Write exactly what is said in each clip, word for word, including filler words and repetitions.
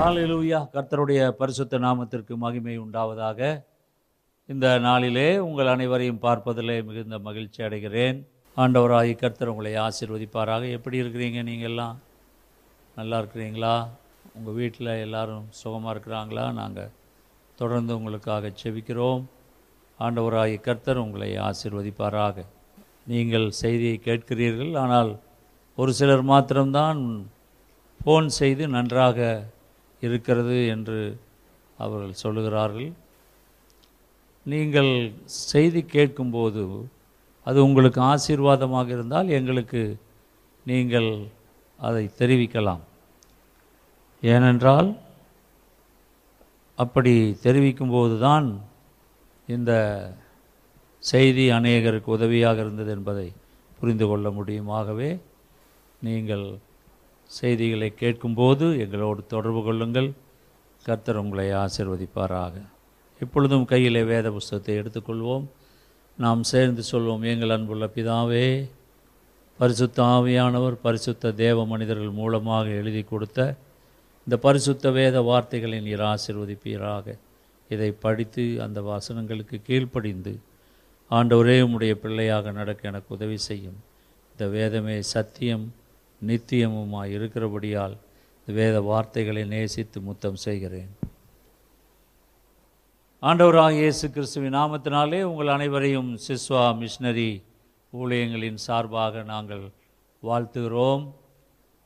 ஹல்லேலூயா. கர்த்தருடைய பரிசுத்த நாமத்திற்கு மகிமை உண்டாவதாக. இந்த நாளிலே உங்கள் அனைவரையும் பார்ப்பதிலே மிகுந்த மகிழ்ச்சி அடைகிறேன். ஆண்டவராகி கர்த்தர் உங்களை ஆசீர்வதிப்பாராக. எப்படி இருக்கிறீங்க? நீங்கள் எல்லாம் நல்லா இருக்கிறீங்களா? உங்கள் வீட்டில் எல்லோரும் சுகமாக இருக்கிறாங்களா? நாங்கள் தொடர்ந்து உங்களுக்காக செபிக்கிறோம். ஆண்டவராகி கர்த்தர் உங்களை ஆசீர்வதிப்பாராக. நீங்கள் செய்தியை கேட்கிறீர்கள், ஆனால் ஒரு சிலர் மாத்திரம்தான் ஃபோன் செய்து நன்றாக இருக்கிறது என்று அவர்கள் சொல்லுகிறார்கள். நீங்கள் செய்தி கேட்கும்போது அது உங்களுக்கு ஆசீர்வாதமாக இருந்தால் எங்களுக்கு நீங்கள் அதை தெரிவிக்கலாம். ஏனென்றால் அப்படி தெரிவிக்கும்போது தான் இந்த செய்தி அநேகருக்கு உதவியாக இருந்தது என்பதை புரிந்து கொள்ள முடியுமாகவே நீங்கள் செய்திகளை கேட்கும்போது எங்களோடு தொடர்பு கொள்ளுங்கள். கர்த்தர் உங்களை ஆசீர்வதிப்பாராக. இப்பொழுதும் கையிலே வேத புஸ்தகத்தை எடுத்துக்கொள்வோம். நாம் சேர்ந்து சொல்வோம். எங்கள் அன்புள்ள பிதாவே, பரிசுத்த ஆவியானவர் பரிசுத்த தேவ மனிதர்கள் மூலமாக எழுதி கொடுத்த இந்த பரிசுத்த வேத வார்த்தைகளை நீர் ஆசீர்வதிப்பீராக. இதை படித்து அந்த வசனங்களுக்கு கீழ்ப்படிந்து ஆண்டவரே உம்முடைய பிள்ளையாக நடக்க எனக்கு உதவி செய்யும். இந்த வேதமே சத்தியம் நித்தியமுமாய் இருக்கிறபடியால் இந்த வேத வார்த்தைகளை நேசித்து முத்தம் செய்கிறேன். ஆண்டவராகிய இயேசு கிறிஸ்துவின் நாமத்தினாலே உங்கள் அனைவரையும் சிஸ்வா மிஷனரி ஊழியங்களின் சார்பாக நாங்கள் வாழ்த்துகிறோம்,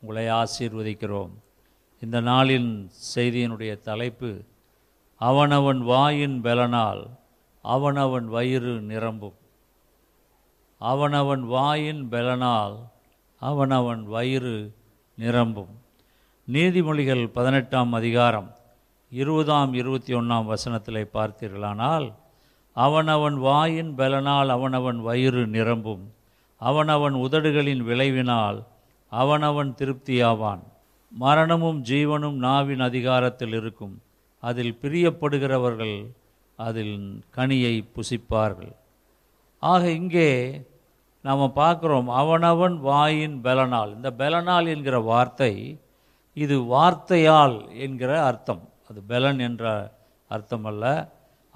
உங்களை ஆசீர்வதிக்கிறோம். இந்த நாளின் செய்தியினுடைய தலைப்பு, அவனவன் வாயின் பலனால் அவனவன் வயிறு நிரம்பும். அவனவன் வாயின் பலனால் அவனவன் வயிறு நிரம்பும். நீதிமொழிகள் பதினெட்டாம் அதிகாரம் இருபதாம் இருபத்தி ஒன்றாம் வசனத்தில் பார்த்தீர்களானால், அவனவன் வாயின் பலனால் அவனவன் வயிறு நிரம்பும், அவனவன் உதடுகளின் விளைவினால் அவனவன் திருப்தியாவான். மரணமும் ஜீவனும் நாவின் அதிகாரத்தில் இருக்கும், அதில் பிரியப்படுகிறவர்கள் அதில் கனியை புசிப்பார்கள். ஆக இங்கே நாம் பார்க்குறோம், அவனவன் வாயின் பலனால். இந்த பலனால் என்கிற வார்த்தை, இது வார்த்தையால் என்கிற அர்த்தம், அது பலன் என்ற அர்த்தம் அல்ல.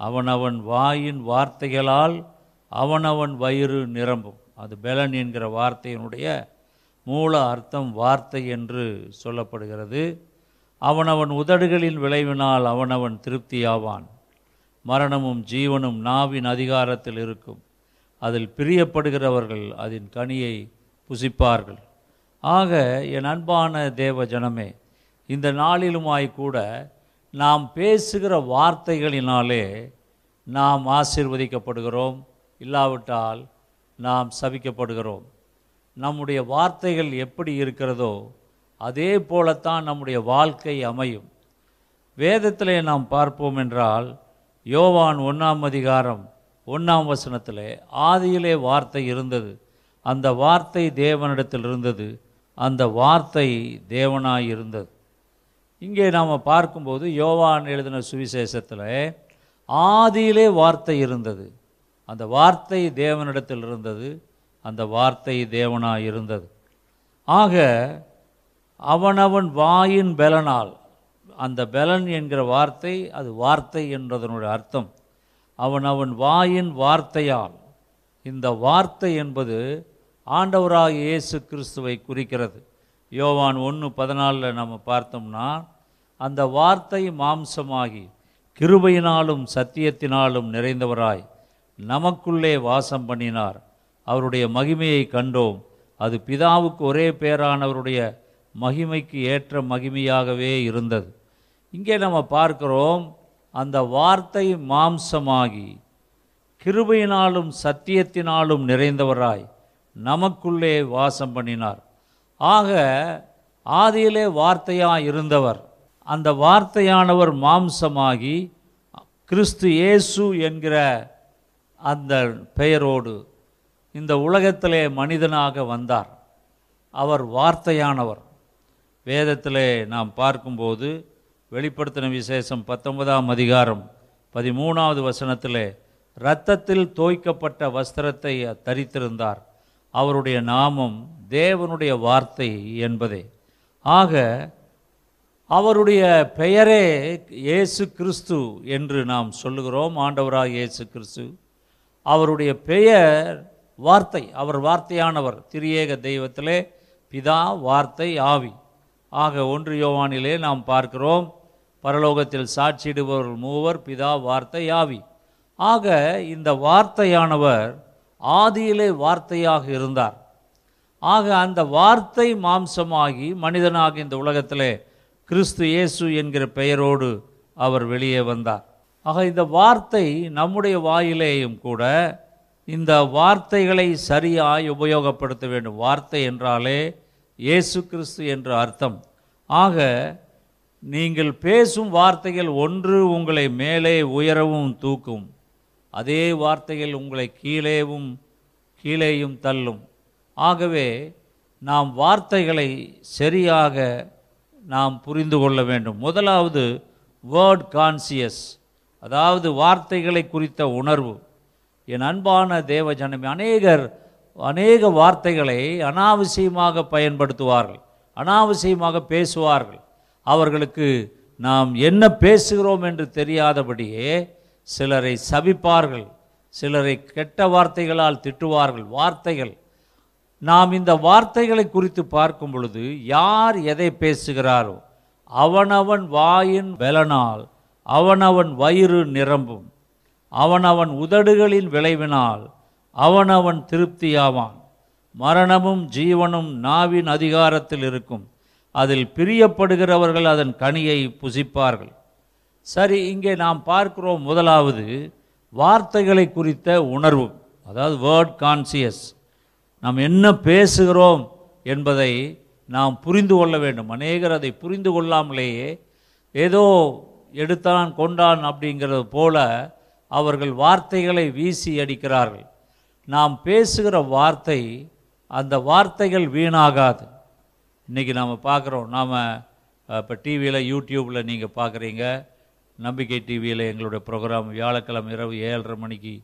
அவனவன் வாயின் வார்த்தைகளால் அவனவன் வயிறு நிரம்பும், அது பலன் என்கிற வார்த்தையினுடைய மூல அர்த்தம் வார்த்தை என்று சொல்லப்படுகிறது. அவனவன் உதடுகளின் விளைவினால் அவனவன் திருப்தியாவான். மரணமும் ஜீவனும் நாவின் அதிகாரத்தில் இருக்கும், அதில் பிரியப்படுகிறவர்கள் அதன் கனியை புசிப்பார்கள். ஆக என் அன்பான தேவ ஜனமே, இந்த நாளிலுமாய்க்கூட நாம் பேசுகிற வார்த்தைகளினாலே நாம் ஆசீர்வதிக்கப்படுகிறோம், இல்லாவிட்டால் நாம் சபிக்கப்படுகிறோம். நம்முடைய வார்த்தைகள் எப்படி இருக்கிறதோ அதே போலத்தான் நம்முடைய வாழ்க்கை அமையும். வேதத்திலே நாம் பார்ப்போம் என்றால், யோவான் ஒன்றாம் அதிகாரம் ஒன்றாம் வசனத்திலே, ஆதியிலே வார்த்தை இருந்தது, அந்த வார்த்தை தேவனிடத்தில் இருந்தது, அந்த வார்த்தை தேவனாயிருந்தது. இங்கே நாம் பார்க்கும்போது யோவான் எழுதின சுவிசேஷத்தில், ஆதியிலே வார்த்தை இருந்தது, அந்த வார்த்தை தேவனிடத்தில் இருந்தது, அந்த வார்த்தை தேவனாயிருந்தது. ஆக அவனவன் வாயின் பலனால், அந்த பலன் என்கிற வார்த்தை, அது வார்த்தை என்றதனுடைய அர்த்தம், அவனவன் வாயின் வார்த்தையால். இந்த வார்த்தை என்பது ஆண்டவராகிய இயேசு கிறிஸ்துவை குறிக்கிறது. யோவான் ஒன்று பதினாலில் நம்ம பார்த்தோம்னா, அந்த வார்த்தை மாம்சமாகி கிருபையினாலும் சத்தியத்தினாலும் நிறைந்தவராய் நமக்குள்ளே வாசம் பண்ணினார், அவருடைய மகிமையை கண்டோம், அது பிதாவுக்கு ஒரே பேரானவருடைய மகிமைக்கு ஏற்ற மகிமையாகவே இருந்தது. இங்கே நம்ம பார்க்கிறோம், அந்த வார்த்தை மாம்சமாகி கிருபையினாலும் சத்தியத்தினாலும் நிறைந்தவராய் நமக்குள்ளே வாசம் பண்ணினார். ஆக ஆதியிலே வார்த்தையாக இருந்தவர், அந்த வார்த்தையானவர் மாம்சமாகி கிறிஸ்து இயேசு என்கிற அந்த பெயரோடு இந்த உலகத்திலே மனிதனாக வந்தார். அவர் வார்த்தையானவர். வேதத்திலே நாம் பார்க்கும்போது வெளிப்படுத்தின விசேஷம் பத்தொன்பதாம் அதிகாரம் பதிமூணாவது வசனத்திலே, இரத்தத்தில் தோய்க்கப்பட்ட வஸ்திரத்தை தரித்திருந்தார், அவருடைய நாமம் தேவனுடைய வார்த்தை என்பதே. ஆக அவருடைய பெயரே இயேசு கிறிஸ்து என்று நாம் சொல்லுகிறோம். ஆண்டவராக இயேசு கிறிஸ்து, அவருடைய பெயர் வார்த்தை. அவர் வார்த்தையானவர். திரியேக தெய்வத்திலே பிதா, வார்த்தை, ஆவி. ஆக ஒன்று யோவானிலே நாம் பார்க்கிறோம், பரலோகத்தில் சாட்சியிடுபவர்கள் மூவர், பிதா, வார்த்தை, ஆவி. ஆக இந்த வார்த்தையானவர் ஆதியிலே வார்த்தையாக இருந்தார். ஆக அந்த வார்த்தை மாம்சமாகி மனிதனாகி இந்த உலகத்திலே கிறிஸ்து இயேசு என்கிற பெயரோடு அவர் வெளியே வந்தார். ஆக இந்த வார்த்தை நம்முடைய வாயிலேயும் கூட இந்த வார்த்தைகளை சரியாய் உபயோகப்படுத்த வேண்டும். வார்த்தை என்றாலே இயேசு கிறிஸ்து என்ற அர்த்தம். ஆக நீங்கள் பேசும் வார்த்தைகள் ஒன்று உங்களை மேலே உயரவும் தூக்கும், அதே வார்த்தைகள் உங்களை கீழேவும் கீழேயும் தள்ளும். ஆகவே நாம் வார்த்தைகளை சரியாக நாம் புரிந்து கொள்ள வேண்டும். முதலாவது வேர்ட் கான்சியஸ், அதாவது வார்த்தைகளை குறித்த உணர்வு. என் அன்பான தேவஜனமே, அநேகர் அநேக வார்த்தைகளை அனாவசியமாக பயன்படுத்துவார்கள், அனாவசியமாக பேசுவார்கள். அவர்களுக்கு நாம் என்ன பேசுகிறோம் என்று தெரியாதபடியே சிலரை சபிப்பார்கள், சிலரை கெட்ட வார்த்தைகளால் திட்டுவார்கள். வார்த்தைகள் நாம் இந்த வார்த்தைகளை குறித்து பார்க்கும் பொழுது யார் எதை பேசுகிறாரோ அவனவன் வாயின் பலனால் அவனவன் வயிறு நிரம்பும், அவனவன் உதடுகளின் விளைவினால் அவனவன் திருப்தியாவான். மரணமும் ஜீவனும் நாவின் அதிகாரத்தில் இருக்கும், அதில் பிரியப்படுகிறவர்கள் அதன் கனியை புசிப்பார்கள். சரி, இங்கே நாம் பார்க்கிறோம் முதலாவது வார்த்தைகளை குறித்த உணர்வு, அதாவது வேர்ட் கான்சியஸ். நாம் என்ன பேசுகிறோம் என்பதை நாம் புரிந்து கொள்ள வேண்டும். அநேகர் அதை புரிந்து கொள்ளாமலேயே ஏதோ எடுத்தான் கொண்டான் அப்படிங்கிறது போல அவர்கள் வார்த்தைகளை வீசி அடிக்கிறார்கள். நாம் பேசுகிற வார்த்தை, அந்த வார்த்தைகள் வீணாகாது. இன்றைக்கி நாம் பார்க்குறோம், நாம் இப்போ டிவியில், யூடியூப்பில் நீங்கள் பார்க்குறீங்க, நம்பிக்கை டிவியில் எங்களுடைய ப்ரோக்ராம் வியாழக்கிழமை இரவு ஏழரை மணிக்கு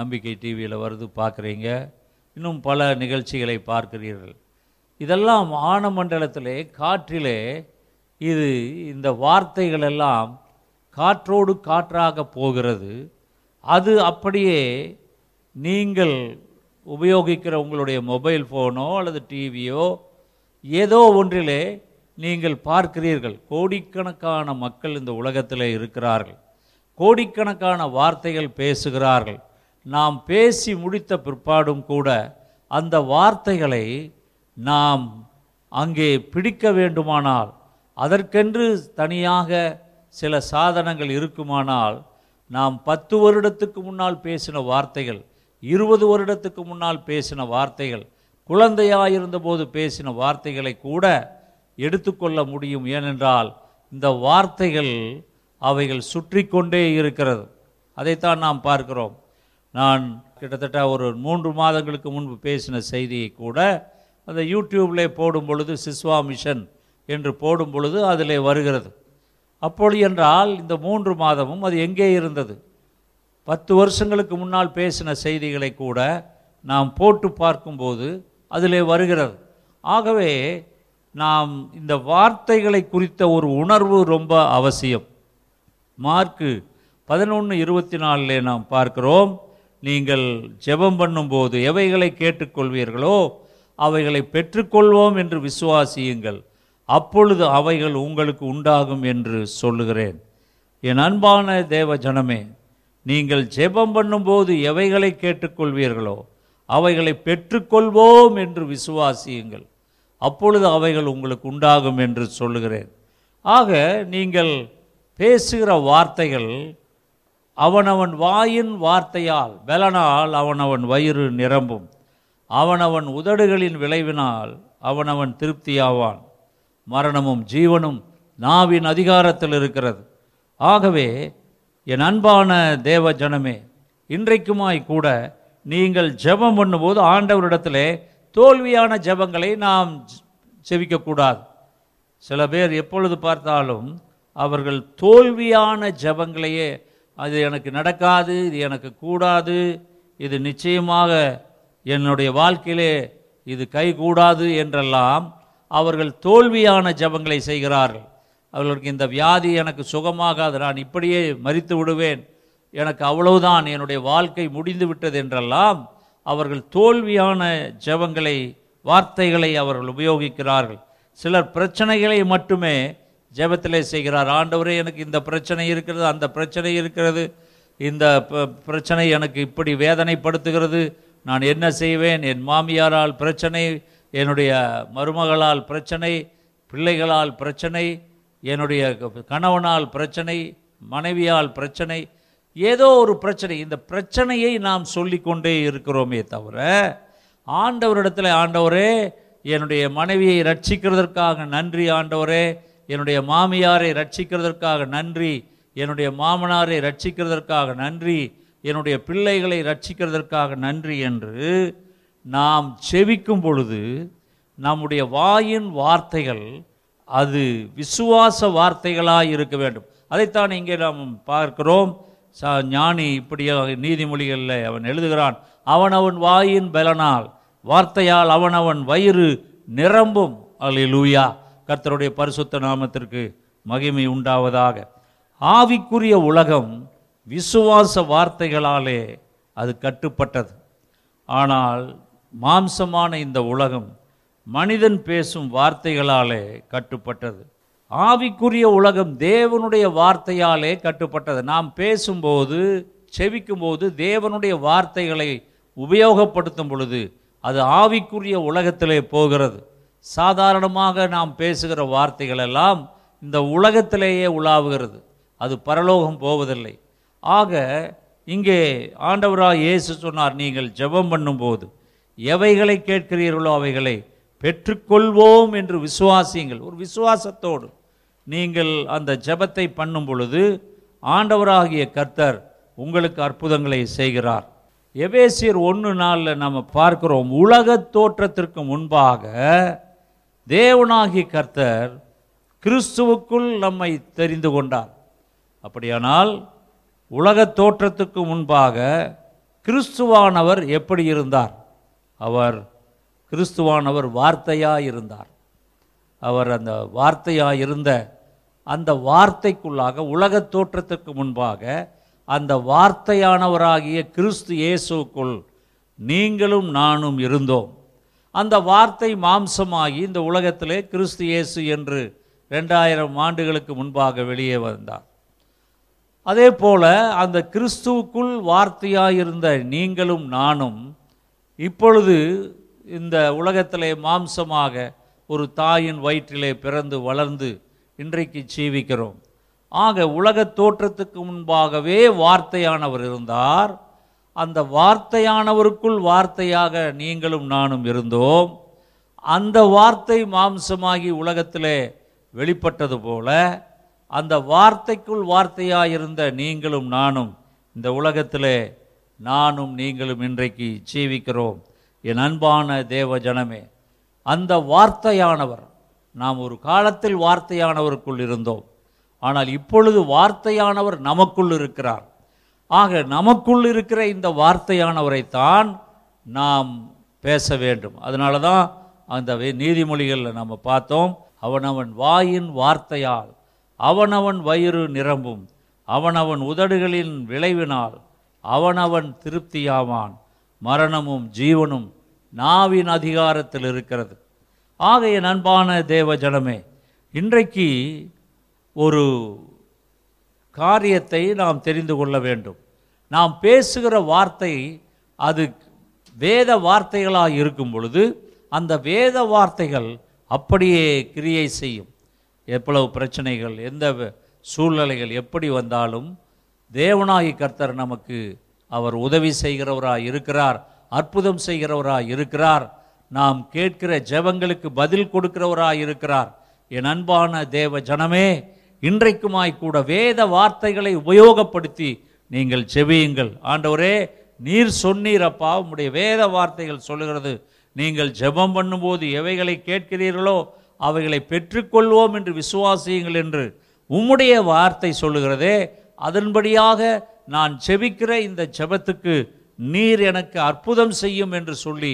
நம்பிக்கை டிவியில் வருது, பார்க்குறீங்க. இன்னும் பல நிகழ்ச்சிகளை பார்க்கிறீர்கள். இதெல்லாம் ஆனமண்டலத்திலே, காற்றிலே இது இந்த வார்த்தைகளெல்லாம் காற்றோடு காற்றாக போகிறது. அது அப்படியே நீங்கள் உபயோகிக்கிற உங்களுடைய மொபைல் ஃபோனோ அல்லது டிவியோ ஏதோ ஒன்றிலே நீங்கள் பார்க்கிறீர்கள். கோடிக்கணக்கான மக்கள் இந்த உலகத்தில் இருக்கிறார்கள், கோடிக்கணக்கான வார்த்தைகள் பேசுகிறார்கள். நாம் பேசி முடித்த பிற்பாடும் கூட அந்த வார்த்தைகளை நாம் அங்கே பிடிக்க வேண்டுமானால், அதற்கென்று தனியாக சில சாதனங்கள் இருக்குமானால், நாம் பத்து வருடத்துக்கு முன்னால் பேசின வார்த்தைகள், இருபது வருடத்துக்கு முன்னால் பேசின வார்த்தைகள், குழந்தையாயிருந்தபோது பேசின வார்த்தைகளை கூட எடுத்துக்கொள்ள முடியும். ஏனென்றால் இந்த வார்த்தைகள் அவைகள் சுற்றி கொண்டே இருக்கிறது. அதைத்தான் நாம் பார்க்கிறோம். நான் கிட்டத்தட்ட ஒரு மூன்று மாதங்களுக்கு முன்பு பேசின செய்தியை கூட அந்த யூடியூப்லே போடும் பொழுது, சிஸ்வா மிஷன் என்று போடும் பொழுது அதிலே வருகிறது. அப்படி என்றால் இந்த மூன்று மாதமும் அது எங்கே இருந்தது? பத்து வருஷங்களுக்கு முன்னால் பேசின செய்திகளை கூட நாம் போட்டு பார்க்கும்போது அதிலே வருகிறது. ஆகவே நாம் இந்த வார்த்தைகளை குறித்த ஒரு உணர்வு ரொம்ப அவசியம். மார்க்கு பதினொன்று இருபத்தி நாலிலே நாம் பார்க்கிறோம், நீங்கள் ஜெபம் பண்ணும்போது எவைகளை கேட்டுக்கொள்வீர்களோ அவைகளை பெற்றுக்கொள்வோம் என்று விசுவாசியுங்கள், அப்பொழுது அவைகள் உங்களுக்கு உண்டாகும் என்று சொல்லுகிறேன். என் அன்பான தேவ ஜனமே, நீங்கள் ஜெபம் பண்ணும்போது எவைகளை கேட்டுக்கொள்வீர்களோ அவைகளை பெற்றுக்கொள்வோம் என்று விசுவாசியுங்கள், அப்பொழுது அவைகள் உங்களுக்கு உண்டாகும் என்று சொல்லுகிறேன். ஆக நீங்கள் பேசுகிற வார்த்தைகள் அவனவன் வாயின் வார்த்தையால் பலனால் அவனவன் வயிறு நிரம்பும், அவனவன் உதடுகளின் விளைவினால் அவனவன் திருப்தியாவான். மரணமும் ஜீவனும் நாவின் அதிகாரத்தில் இருக்கிறது. ஆகவே என் அன்பான தேவ ஜனமே, இன்றைக்குமாய் கூட நீங்கள் ஜெபம் பண்ணும்போது ஆண்டவரிடத்திலே தோல்வியான ஜெபங்களை நாம் செவிக்கக்கூடாது. சில பேர் எப்பொழுது பார்த்தாலும் அவர்கள் தோல்வியான ஜெபங்களையே, அது எனக்கு நடக்காது, இது எனக்கு கூடாது, இது நிச்சயமாக என்னுடைய வாழ்க்கையிலே இது கைகூடாது என்றெல்லாம் அவர்கள் தோல்வியான ஜெபங்களை செய்கிறார்கள். அவர்களுக்கு இந்த வியாதி எனக்கு சுகமாகாது, நான் இப்படியே மறித்து விடுவேன், எனக்கு அவ்வளவுதான், என்னுடைய வாழ்க்கை முடிந்து விட்டது என்றெல்லாம் அவர்கள் தோல்வியான ஜெபங்களை வார்த்தைகளை அவர்கள் உபயோகிக்கிறார்கள். சிலர் பிரச்சனைகளை மட்டுமே ஜெபத்திலே செய்கிறார். ஆண்டவரே, எனக்கு இந்த பிரச்சனை இருக்கிறது, அந்த பிரச்சனை இருக்கிறது, இந்த பிரச்சனை எனக்கு இப்படி வேதனைப்படுத்துகிறது, நான் என்ன செய்வேன், என் மாமியாரால் பிரச்சனை, என்னுடைய மருமகளால் பிரச்சனை, பிள்ளைகளால் பிரச்சனை, என்னுடைய கணவனால் பிரச்சனை, மனைவியால் பிரச்சனை, ஏதோ ஒரு பிரச்சனை. இந்த பிரச்சனையை நாம் சொல்லிக்கொண்டே இருக்கிறோமே தவிர ஆண்டவரிடத்தில், ஆண்டவரே என்னுடைய மனைவியை ரட்சிக்கிறதற்காக நன்றி, ஆண்டவரே என்னுடைய மாமியாரை ரட்சிக்கிறதற்காக நன்றி, என்னுடைய மாமனாரை ரட்சிக்கிறதற்காக நன்றி, என்னுடைய பிள்ளைகளை ரட்சிக்கிறதற்காக நன்றி என்று நாம் செவிக்கும் பொழுது நம்முடைய வாயின் வார்த்தைகள் அது விசுவாச வார்த்தைகளாக இருக்க வேண்டும். அதைத்தான் இங்கே நாம் பார்க்கிறோம். ச ஞானி இப்படியாக நீதிமொழிகளில் அவன் எழுதுகிறான், அவனவன் வாயின் பலனால் வார்த்தையால் அவனவன் வயிறு நிரம்பும். அல்லேலூயா. கர்த்தருடைய பரிசுத்த நாமத்திற்கு மகிமை உண்டாவதாக. ஆவிக்குரிய உலகம் விசுவாச வார்த்தைகளாலே அது கட்டுப்பட்டது. ஆனால் மாம்சமான இந்த உலகம் மனிதன் பேசும் வார்த்தைகளாலே கட்டுப்பட்டது. ஆவிக்குரிய உலகம் தேவனுடைய வார்த்தையாலே கட்டுப்பட்டது. நாம் பேசும்போது செவிக்கும்போது தேவனுடைய வார்த்தைகளை உபயோகப்படுத்தும் பொழுது அது ஆவிக்குரிய உலகத்திலே போகிறது. சாதாரணமாக நாம் பேசுகிற வார்த்தைகளெல்லாம் இந்த உலகத்திலேயே உலாவுகிறது, அது பரலோகம் போவதில்லை. ஆக இங்கே ஆண்டவராக இயேசு சொன்னார், நீங்கள் ஜெபம் பண்ணும்போது எவைகளை கேட்கிறீர்களோ அவைகளை பெற்றுக்கொள்வோம் என்று விசுவாசியுங்கள். ஒரு விசுவாசத்தோடு நீங்கள் அந்த ஜெபத்தை பண்ணும் பொழுது ஆண்டவராகிய கர்த்தர் உங்களுக்கு அற்புதங்களை செய்கிறார். எபேசியர் ஒன்று நாளில் நம்ம பார்க்கிறோம், உலகத் தோற்றத்திற்கு முன்பாக தேவனாகிய கர்த்தர் கிறிஸ்துவுக்குள் நம்மை தெரிந்து கொண்டார். அப்படியானால் உலகத் தோற்றத்துக்கு முன்பாக கிறிஸ்துவானவர் எப்படி இருந்தார்? அவர் கிறிஸ்துவானவர் வார்த்தையாக இருந்தார். அவர் அந்த வார்த்தையாக இருந்த அந்த வார்த்தைக்குள்ளாக உலகத் தோற்றத்துக்கு முன்பாக அந்த வார்த்தையானவராகிய கிறிஸ்து இயேசுக்குள் நீங்களும் நானும் இருந்தோம். அந்த வார்த்தை மாம்சமாகி இந்த உலகத்திலே கிறிஸ்து இயேசு என்று ரெண்டாயிரம் ஆண்டுகளுக்கு முன்பாக வெளியே வந்தார். அதே போல் அந்த கிறிஸ்துவுக்குள் வார்த்தையாயிருந்த நீங்களும் நானும் இப்பொழுது இந்த உலகத்திலே மாம்சமாக ஒரு தாயின் வயிற்றிலே பிறந்து வளர்ந்து இன்றைக்கு ஜீவிக்கிறோம். ஆக உலகத் தோற்றத்துக்கு முன்பாகவே வார்த்தையானவர் இருந்தார். அந்த வார்த்தையானவருக்குள் வார்த்தையாக நீங்களும் நானும் இருந்தோம். அந்த வார்த்தை மாம்சமாகி உலகத்திலே வெளிப்பட்டது போல அந்த வார்த்தைக்குள் வார்த்தையாயிருந்த நீங்களும் நானும் இந்த உலகத்திலே நானும் நீங்களும் இன்றைக்கு ஜீவிக்கிறோம். என் அன்பான தேவ ஜனமே, அந்த வார்த்தையானவர், நாம் ஒரு காலத்தில் வார்த்தையானவருக்குள் இருந்தோம், ஆனால் இப்பொழுது வார்த்தையானவர் நமக்குள் இருக்கிறார். ஆக நமக்குள் இருக்கிற இந்த வார்த்தையானவரைத்தான் நாம் பேச வேண்டும். அதனால தான் அந்த நீதிமொழிகளில் நம்ம பார்த்தோம், அவனவன் வாயின் வார்த்தையால் அவனவன் வயிறு நிரம்பும், அவனவன் உதடுகளின் விளைவினால் அவனவன் திருப்தியாவான், மரணமும் ஜீவனும் நாவின் அதிகாரத்தில் இருக்கிறது. ஆக என் அன்பான தேவ ஜனமே, இன்றைக்கு ஒரு காரியத்தை நாம் தெரிந்து கொள்ள வேண்டும். நாம் பேசுகிற வார்த்தை அது வேத வார்த்தைகளாக இருக்கும் பொழுது அந்த வேத வார்த்தைகள் அப்படியே கிரியை செய்யும். எவ்வளவு பிரச்சனைகள், எந்த சூழ்நிலைகள் எப்படி வந்தாலும் தேவனாகி கர்த்தர் நமக்கு அவர் உதவி செய்கிறவராக இருக்கிறார், அற்புதம் செய்கிறவராக இருக்கிறார், நாம் கேட்கிற ஜெபங்களுக்கு பதில் கொடுக்கிறவராக இருக்கிறார். என் அன்பான தேவ ஜனமே, இன்றைக்குமாய்க்கூட வேத வார்த்தைகளை உபயோகப்படுத்தி நீங்கள் ஜெபியுங்கள். ஆண்டவரே, நீர் சொன்னீரப்பா, உம்முடைய வேத வார்த்தைகள் சொல்லுகிறது, நீங்கள் ஜெபம் பண்ணும்போது எவைகளை கேட்கிறீர்களோ அவைகளை பெற்றுக்கொள்வோம் என்று விசுவாசியுங்கள் என்று உம்முடைய வார்த்தை சொல்லுகிறதே, அதன்படியாக நான் ஜெபிக்கிற இந்த ஜெபத்துக்கு நீர் எனக்கு அற்புதம் செய்யும் என்று சொல்லி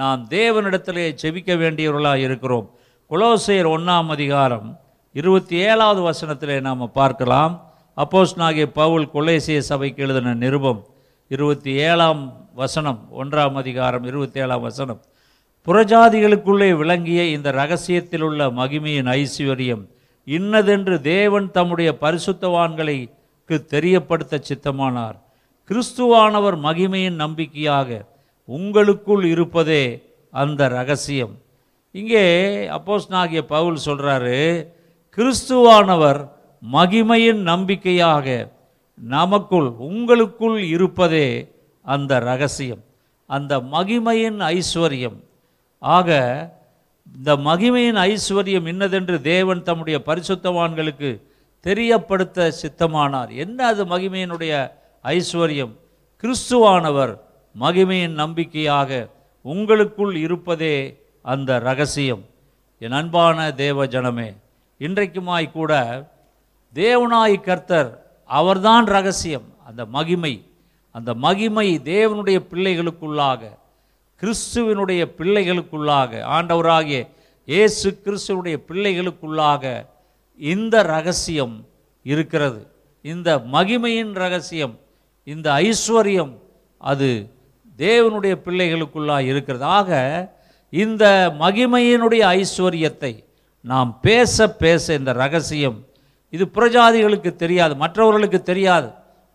நாம் தேவனிடத்திலே ஜெபிக்க வேண்டியவர்களாக இருக்கிறோம். கொலோசையர் ஒன்றாம் அதிகாரம் இருபத்தி ஏழாவது வசனத்திலே நாம் பார்க்கலாம். அப்போஸ்தலனாகிய பவுல் கொலேசிய சபைக்கு எழுதின நிருபம் இருபத்தி ஏழாம் வசனம், ஒன்றாம் அதிகாரம் இருபத்தி ஏழாம் வசனம். புறஜாதிகளுக்குள்ளே விளங்கிய இந்த இரகசியத்தில் உள்ள மகிமையின் ஐஸ்வர்யம் இன்னதென்று தேவன் தம்முடைய பரிசுத்தவான்களுக்கு தெரியப்படுத்த சித்தமானார். கிறிஸ்துவானவர் மகிமையின் நம்பிக்கையாக உங்களுக்குள் இருப்பதே அந்த இரகசியம். இங்கே அப்போஸ்தலனாகிய பவுல் சொல்கிறாரு, கிறிஸ்துவானவர் மகிமையின் நம்பிக்கையாக நமக்குள் உங்களுக்குள் இருப்பதே அந்த இரகசியம், அந்த மகிமையின் ஐஸ்வர்யம். ஆக இந்த மகிமையின் ஐஸ்வர்யம் இன்னதென்று தேவன் தம்முடைய பரிசுத்தவான்களுக்கு தெரியப்படுத்த சித்தமானார். என்ன அது மகிமையினுடைய ஐஸ்வர்யம்? கிறிஸ்துவானவர் மகிமையின் நம்பிக்கையாக உங்களுக்குள் இருப்பதே அந்த இரகசியம். என் அன்பான தேவ ஜனமே, இன்றைக்குமாய்க்கூட தேவனாய் கர்த்தர் அவர்தான் இரகசியம். அந்த மகிமை, அந்த மகிமை தேவனுடைய பிள்ளைகளுக்குள்ளாக, கிறிஸ்துவினுடைய பிள்ளைகளுக்குள்ளாக, ஆண்டவராகிய இயேசு கிறிஸ்துவினுடைய பிள்ளைகளுக்குள்ளாக இந்த இரகசியம் இருக்கிறது. இந்த மகிமையின் இரகசியம், இந்த ஐஸ்வர்யம் அது தேவனுடைய பிள்ளைகளுக்குள்ளாக இருக்கிறது. ஆக இந்த மகிமையினுடைய ஐஸ்வர்யத்தை நாம் பேச பேச இந்த இரகசியம் இது புறஜாதிகளுக்கு தெரியாது, மற்றவர்களுக்கு தெரியாது.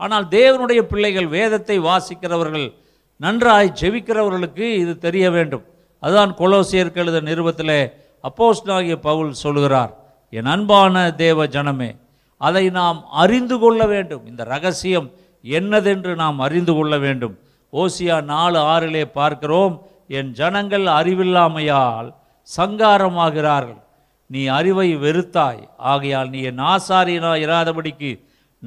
ஆனால் தேவனுடைய பிள்ளைகள், வேதத்தை வாசிக்கிறவர்கள், நன்றாய் ஜெபிக்கிறவர்களுக்கு இது தெரிய வேண்டும். அதுதான் கொலோசியருக்கு எழுதின நிருபத்தில் அப்போஸ்தலனாகிய பவுல் சொல்கிறார். என் அன்பான தேவ ஜனமே, அதை நாம் அறிந்து கொள்ள வேண்டும். இந்த இரகசியம் என்னதென்று நாம் அறிந்து கொள்ள வேண்டும். ஓசியா நாலு ஆறிலே பார்க்கிறோம், என் ஜனங்கள் அறிவில்லாமையால் சங்காரமாகிறார்கள், நீ அறிவை வெறுத்தாய், ஆகையால் நீ என் ஆசாரியனாய் இராதபடிக்கு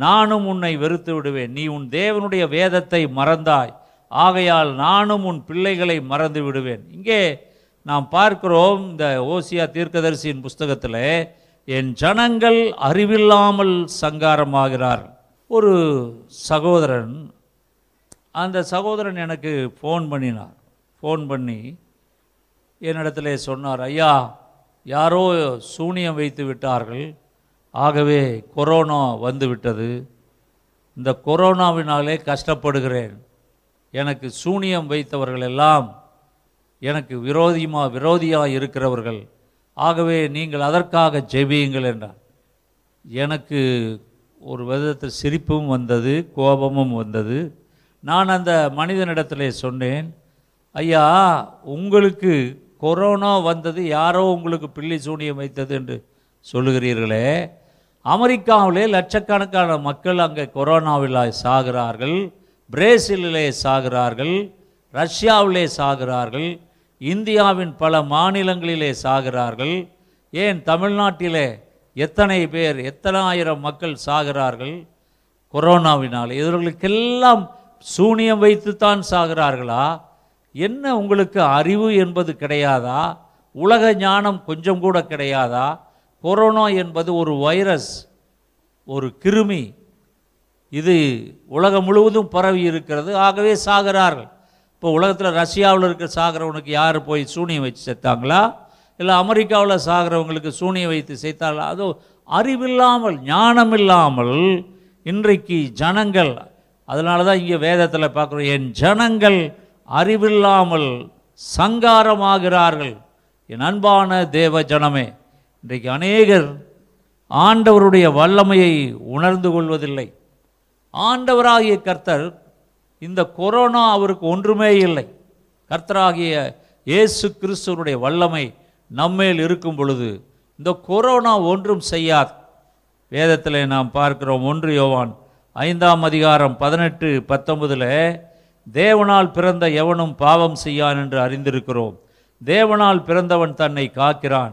நானும் உன்னை வெறுத்து விடுவேன். நீ உன் தேவனுடைய வேதத்தை மறந்தாய், ஆகையால் நானும் உன் பிள்ளைகளை மறந்து விடுவேன். இங்கே நாம் பார்க்கிறோம், இந்த ஓசியா தீர்க்கதரிசியின் புஸ்தகத்தில் என் ஜனங்கள் அறிவில்லாமல் சங்காரமாகிறார். ஒரு சகோதரன், அந்த சகோதரன் எனக்கு ஃபோன் பண்ணினார். ஃபோன் பண்ணி என்னிடத்துல சொன்னார், ஐயா, யாரோ சூனியம் வைத்து விட்டார்கள், ஆகவே கொரோனா வந்து விட்டது, இந்த கொரோனாவினாலே கஷ்டப்படுகிறேன், எனக்கு சூனியம் வைத்தவர்கள் எல்லாம் எனக்கு விரோதிமா விரோதியாக இருக்கிறவர்கள், ஆகவே நீங்கள் அதற்காக ஜெபியுங்கள் என்றார். எனக்கு ஒரு விதத்தில் சிரிப்பும் வந்தது, கோபமும் வந்தது. நான் அந்த மனிதனிடத்திலே சொன்னேன், ஐயா, உங்களுக்கு கொரோனா வந்தது, யாரோ உங்களுக்கு பில்லி சூனியம் வைத்தது என்று சொல்லுகிறீர்களே, அமெரிக்காவிலே லட்சக்கணக்கான மக்கள் அங்கே கொரோனாவில் சாகிறார்கள், பிரேசிலிலே சாகிறார்கள், ரஷ்யாவிலே சாகிறார்கள், இந்தியாவின் பல மாநிலங்களிலே சாகிறார்கள், ஏன் தமிழ்நாட்டிலே எத்தனை பேர், எத்தனாயிரம் மக்கள் சாகிறார்கள் கொரோனாவினால். இவர்களுக்கெல்லாம் சூனியம் வைத்துத்தான் சாகிறார்களா? என்ன உங்களுக்கு அறிவு என்பது கிடையாதா? உலக ஞானம் கொஞ்சம் கூட கிடையாதா? கொரோனா என்பது ஒரு வைரஸ், ஒரு கிருமி, இது உலகம் முழுவதும் பரவி இருக்கிறது, ஆகவே சாகிறார்கள். இப்போ உலகத்தில் ரஷ்யாவில் இருக்கிற சாகிறவனுக்கு யார் போய் சூனியம் வச்சு செத்தாங்களா? இல்லை அமெரிக்காவில் சாகிறவங்களுக்கு சூனியம் வைத்து செத்தாங்களா? அதோ அறிவில்லாமல், ஞானமில்லாமல் இன்றைக்கு ஜனங்கள், அதனால தான் இங்கே வேதத்தில் பார்க்குறோம், என் ஜனங்கள் அறிவில்லாமல் சங்காரமாகிறார்கள். என் அன்பான தேவ ஜனமே, இன்றைக்கு அநேகர் ஆண்டவருடைய வல்லமையை உணர்ந்து கொள்வதில்லை. ஆண்டவராகிய கர்த்தர், இந்த கொரோனா அவருக்கு ஒன்றுமே இல்லை. கர்த்தராகிய இயேசு கிறிஸ்துவனுடைய வல்லமை நம்மேல் இருக்கும் பொழுது இந்த கொரோனா ஒன்றும் செய்யாது. வேதத்தில் நாம் பார்க்கிறோம், ஒன்று யோவான் ஐந்தாம் அதிகாரம் பதினெட்டு பத்தொன்பதில், தேவனால் பிறந்த எவனும் பாவம் செய்யான் என்று அறிந்திருக்கிறோம், தேவனால் பிறந்தவன் தன்னை காக்கிறான்,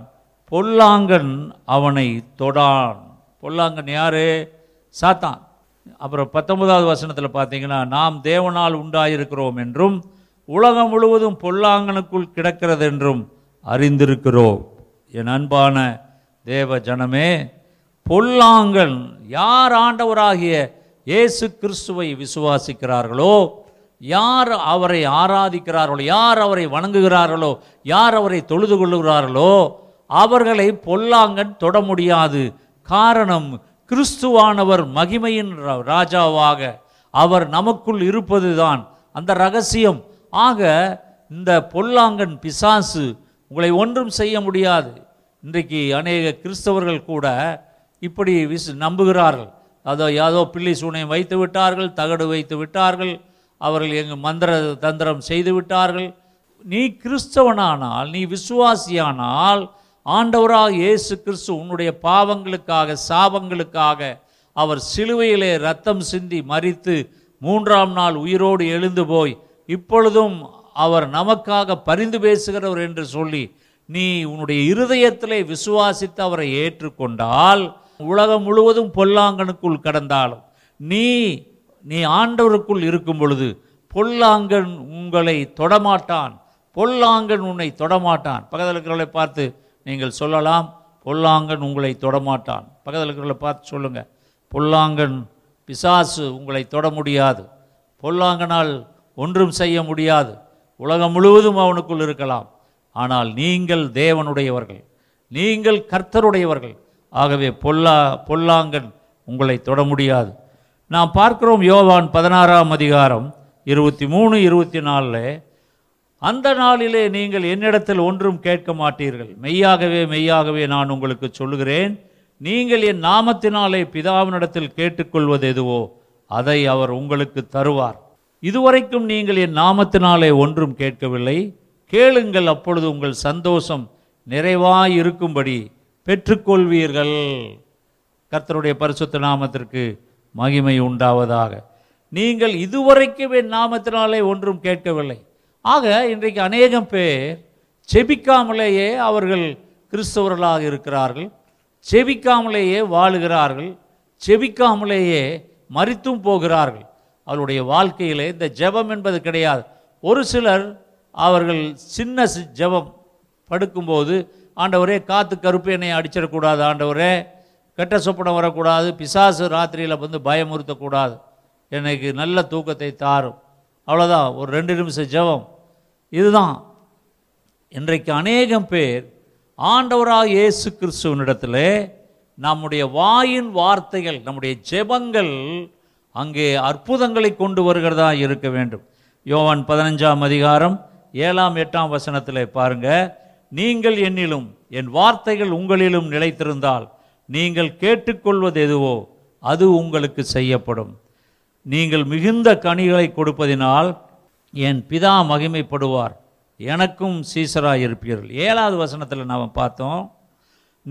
பொல்லாங்கன் அவனை தொடான். பொல்லாங்கன் யாரு? சாத்தான். அப்புறம் பத்தொன்பதாவது வசனத்தில் பார்த்தீங்கன்னா, நாம் தேவனால் உண்டாயிருக்கிறோம் என்றும் உலகம் முழுவதும் பொல்லாங்கனுக்குள் கிடக்கிறது என்றும் அறிந்திருக்கிறோம். என் அன்பான தேவ ஜனமே, பொல்லாங்கன் யார்? ஆண்டவராகிய இயேசு கிறிஸ்துவை விசுவாசிக்கிறார்களோ, யார் அவரை ஆராதிக்கிறார்களோ, யார் அவரை வணங்குகிறார்களோ, யார் அவரை தொழுது கொள்ளுகிறார்களோ, அவர்களை பொல்லாங்கன் தொட முடியாது. காரணம், கிறிஸ்துவானவர் மகிமையின் ராஜாவாக அவர் நமக்குள் இருப்பதுதான் அந்த இரகசியம். ஆக இந்த பொல்லாங்கன் பிசாசு உங்களை ஒன்றும் செய்ய முடியாது. இன்றைக்கு அநேக கிறிஸ்தவர்கள் கூட இப்படி விஸ் நம்புகிறார்கள். அதோ யாதோ பிள்ளை சூனியம் வைத்து விட்டார்கள், தகடு வைத்து விட்டார்கள், அவர்கள் எங்கள் மந்திர தந்திரம் செய்து விட்டார்கள். நீ கிறிஸ்தவனானால், நீ விசுவாசியானால், ஆண்டவராக இயேசு கிறிஸ்து உன்னுடைய பாவங்களுக்காக சாபங்களுக்காக அவர் சிலுவையிலே ரத்தம் சிந்தி மரித்து மூன்றாம் நாள் உயிரோடு எழுந்து போய் இப்பொழுதும் அவர் நமக்காக பரிந்து பேசுகிறவர் என்று சொல்லி நீ உன்னுடைய இருதயத்திலே விசுவாசித்து அவரை ஏற்றுக்கொண்டால், உலகம் முழுவதும் பொல்லாங்கனுக்குள் கடந்தாலும் நீ நீ ஆண்டவருக்குள் இருக்கும் பொழுது பொல்லாங்கன் உங்களை தொடமாட்டான். பொல்லாங்கன் உன்னை தொடமாட்டான். பக்கத்தில் இருக்கிறவர்களை பார்த்து நீங்கள் சொல்லலாம், பொல்லாங்கன் உங்களை தொடமாட்டான். பக்கத்தில் இருக்கிறவர்களை பார்த்து சொல்லுங்கள், பொல்லாங்கன் பிசாசு உங்களை தொட முடியாது. பொல்லாங்கனால் ஒன்றும் செய்ய முடியாது. உலகம் முழுவதும் அவனுக்குள் இருக்கலாம். ஆனால் நீங்கள் தேவனுடையவர்கள், நீங்கள் கர்த்தருடையவர்கள். ஆகவே பொல்லா பொல்லாங்கன் உங்களை தொட முடியாது. நாம் பார்க்கிறோம் யோவான் பதினாறாம் அதிகாரம் இருபத்தி மூணு இருபத்தி நாலில், அந்த நாளிலே நீங்கள் என்னிடத்தில் ஒன்றும் கேட்க மாட்டீர்கள். மெய்யாகவே மெய்யாகவே நான் உங்களுக்கு சொல்கிறேன், நீங்கள் என் நாமத்தினாலே பிதாவினிடத்தில் கேட்டுக்கொள்வது எதுவோ அதை அவர் உங்களுக்கு தருவார். இதுவரைக்கும் நீங்கள் என் நாமத்தினாலே ஒன்றும் கேட்கவில்லை. கேளுங்கள், அப்பொழுது உங்கள் சந்தோஷம் நிறைவாய் இருக்கும்படி பெற்றுக்கொள்வீர்கள். கர்த்தருடைய பரிசுத்த நாமத்திற்கு மகிமை உண்டாவதாக. நீங்கள் இதுவரைக்கும் என் நாமத்தினாலே ஒன்றும் கேட்கவில்லை. ஆக இன்றைக்கு அநேகம் பேர் செபிக்காமலேயே அவர்கள் கிறிஸ்தவர்களாக இருக்கிறார்கள், செபிக்காமலேயே வாழுகிறார்கள், செபிக்காமலேயே மரித்தும் போகிறார்கள். அவருடைய வாழ்க்கையிலே இந்த ஜெபம் என்பது கிடையாது. ஒரு சிலர் அவர்கள் சின்ன ஜெபம் படுக்கும்போது, ஆண்டவரே காத்து கருப்பு என்னை அடிச்சிடக்கூடாது, ஆண்டவரே கெட்ட சொப்பனம் வரக்கூடாது, பிசாசு ராத்திரியில் வந்து பயமுறுத்தக்கூடாது, எனக்கு நல்ல தூக்கத்தை தாரும், அவ்வளோதான், ஒரு ரெண்டு நிமிஷம் ஜெபம், இதுதான். இன்றைக்கு அநேகம் பேர் ஆண்டவராக இயேசு கிறிஸ்துவனிடத்தில் நம்முடைய வாயின் வார்த்தைகள், நம்முடைய ஜெபங்கள் அங்கே அற்புதங்களை கொண்டு வருகிறதா இருக்க வேண்டும். யோவான் பதினஞ்சாம் அதிகாரம் ஏழாம் எட்டாம் வசனத்தில் பாருங்கள், நீங்கள் என்னிலும் என் வார்த்தைகள் உங்களிலும் நிலைத்திருந்தால் நீங்கள் கேட்டுக்கொள்வது எதுவோ அது உங்களுக்கு செய்யப்படும். நீங்கள் மிகுந்த கனிகளை கொடுப்பதினால் என் பிதா மகிமைப்படுவார், எனக்கும் சீசராக இருப்பீர்கள். ஏழாவது வசனத்தில் நாம் பார்த்தோம்,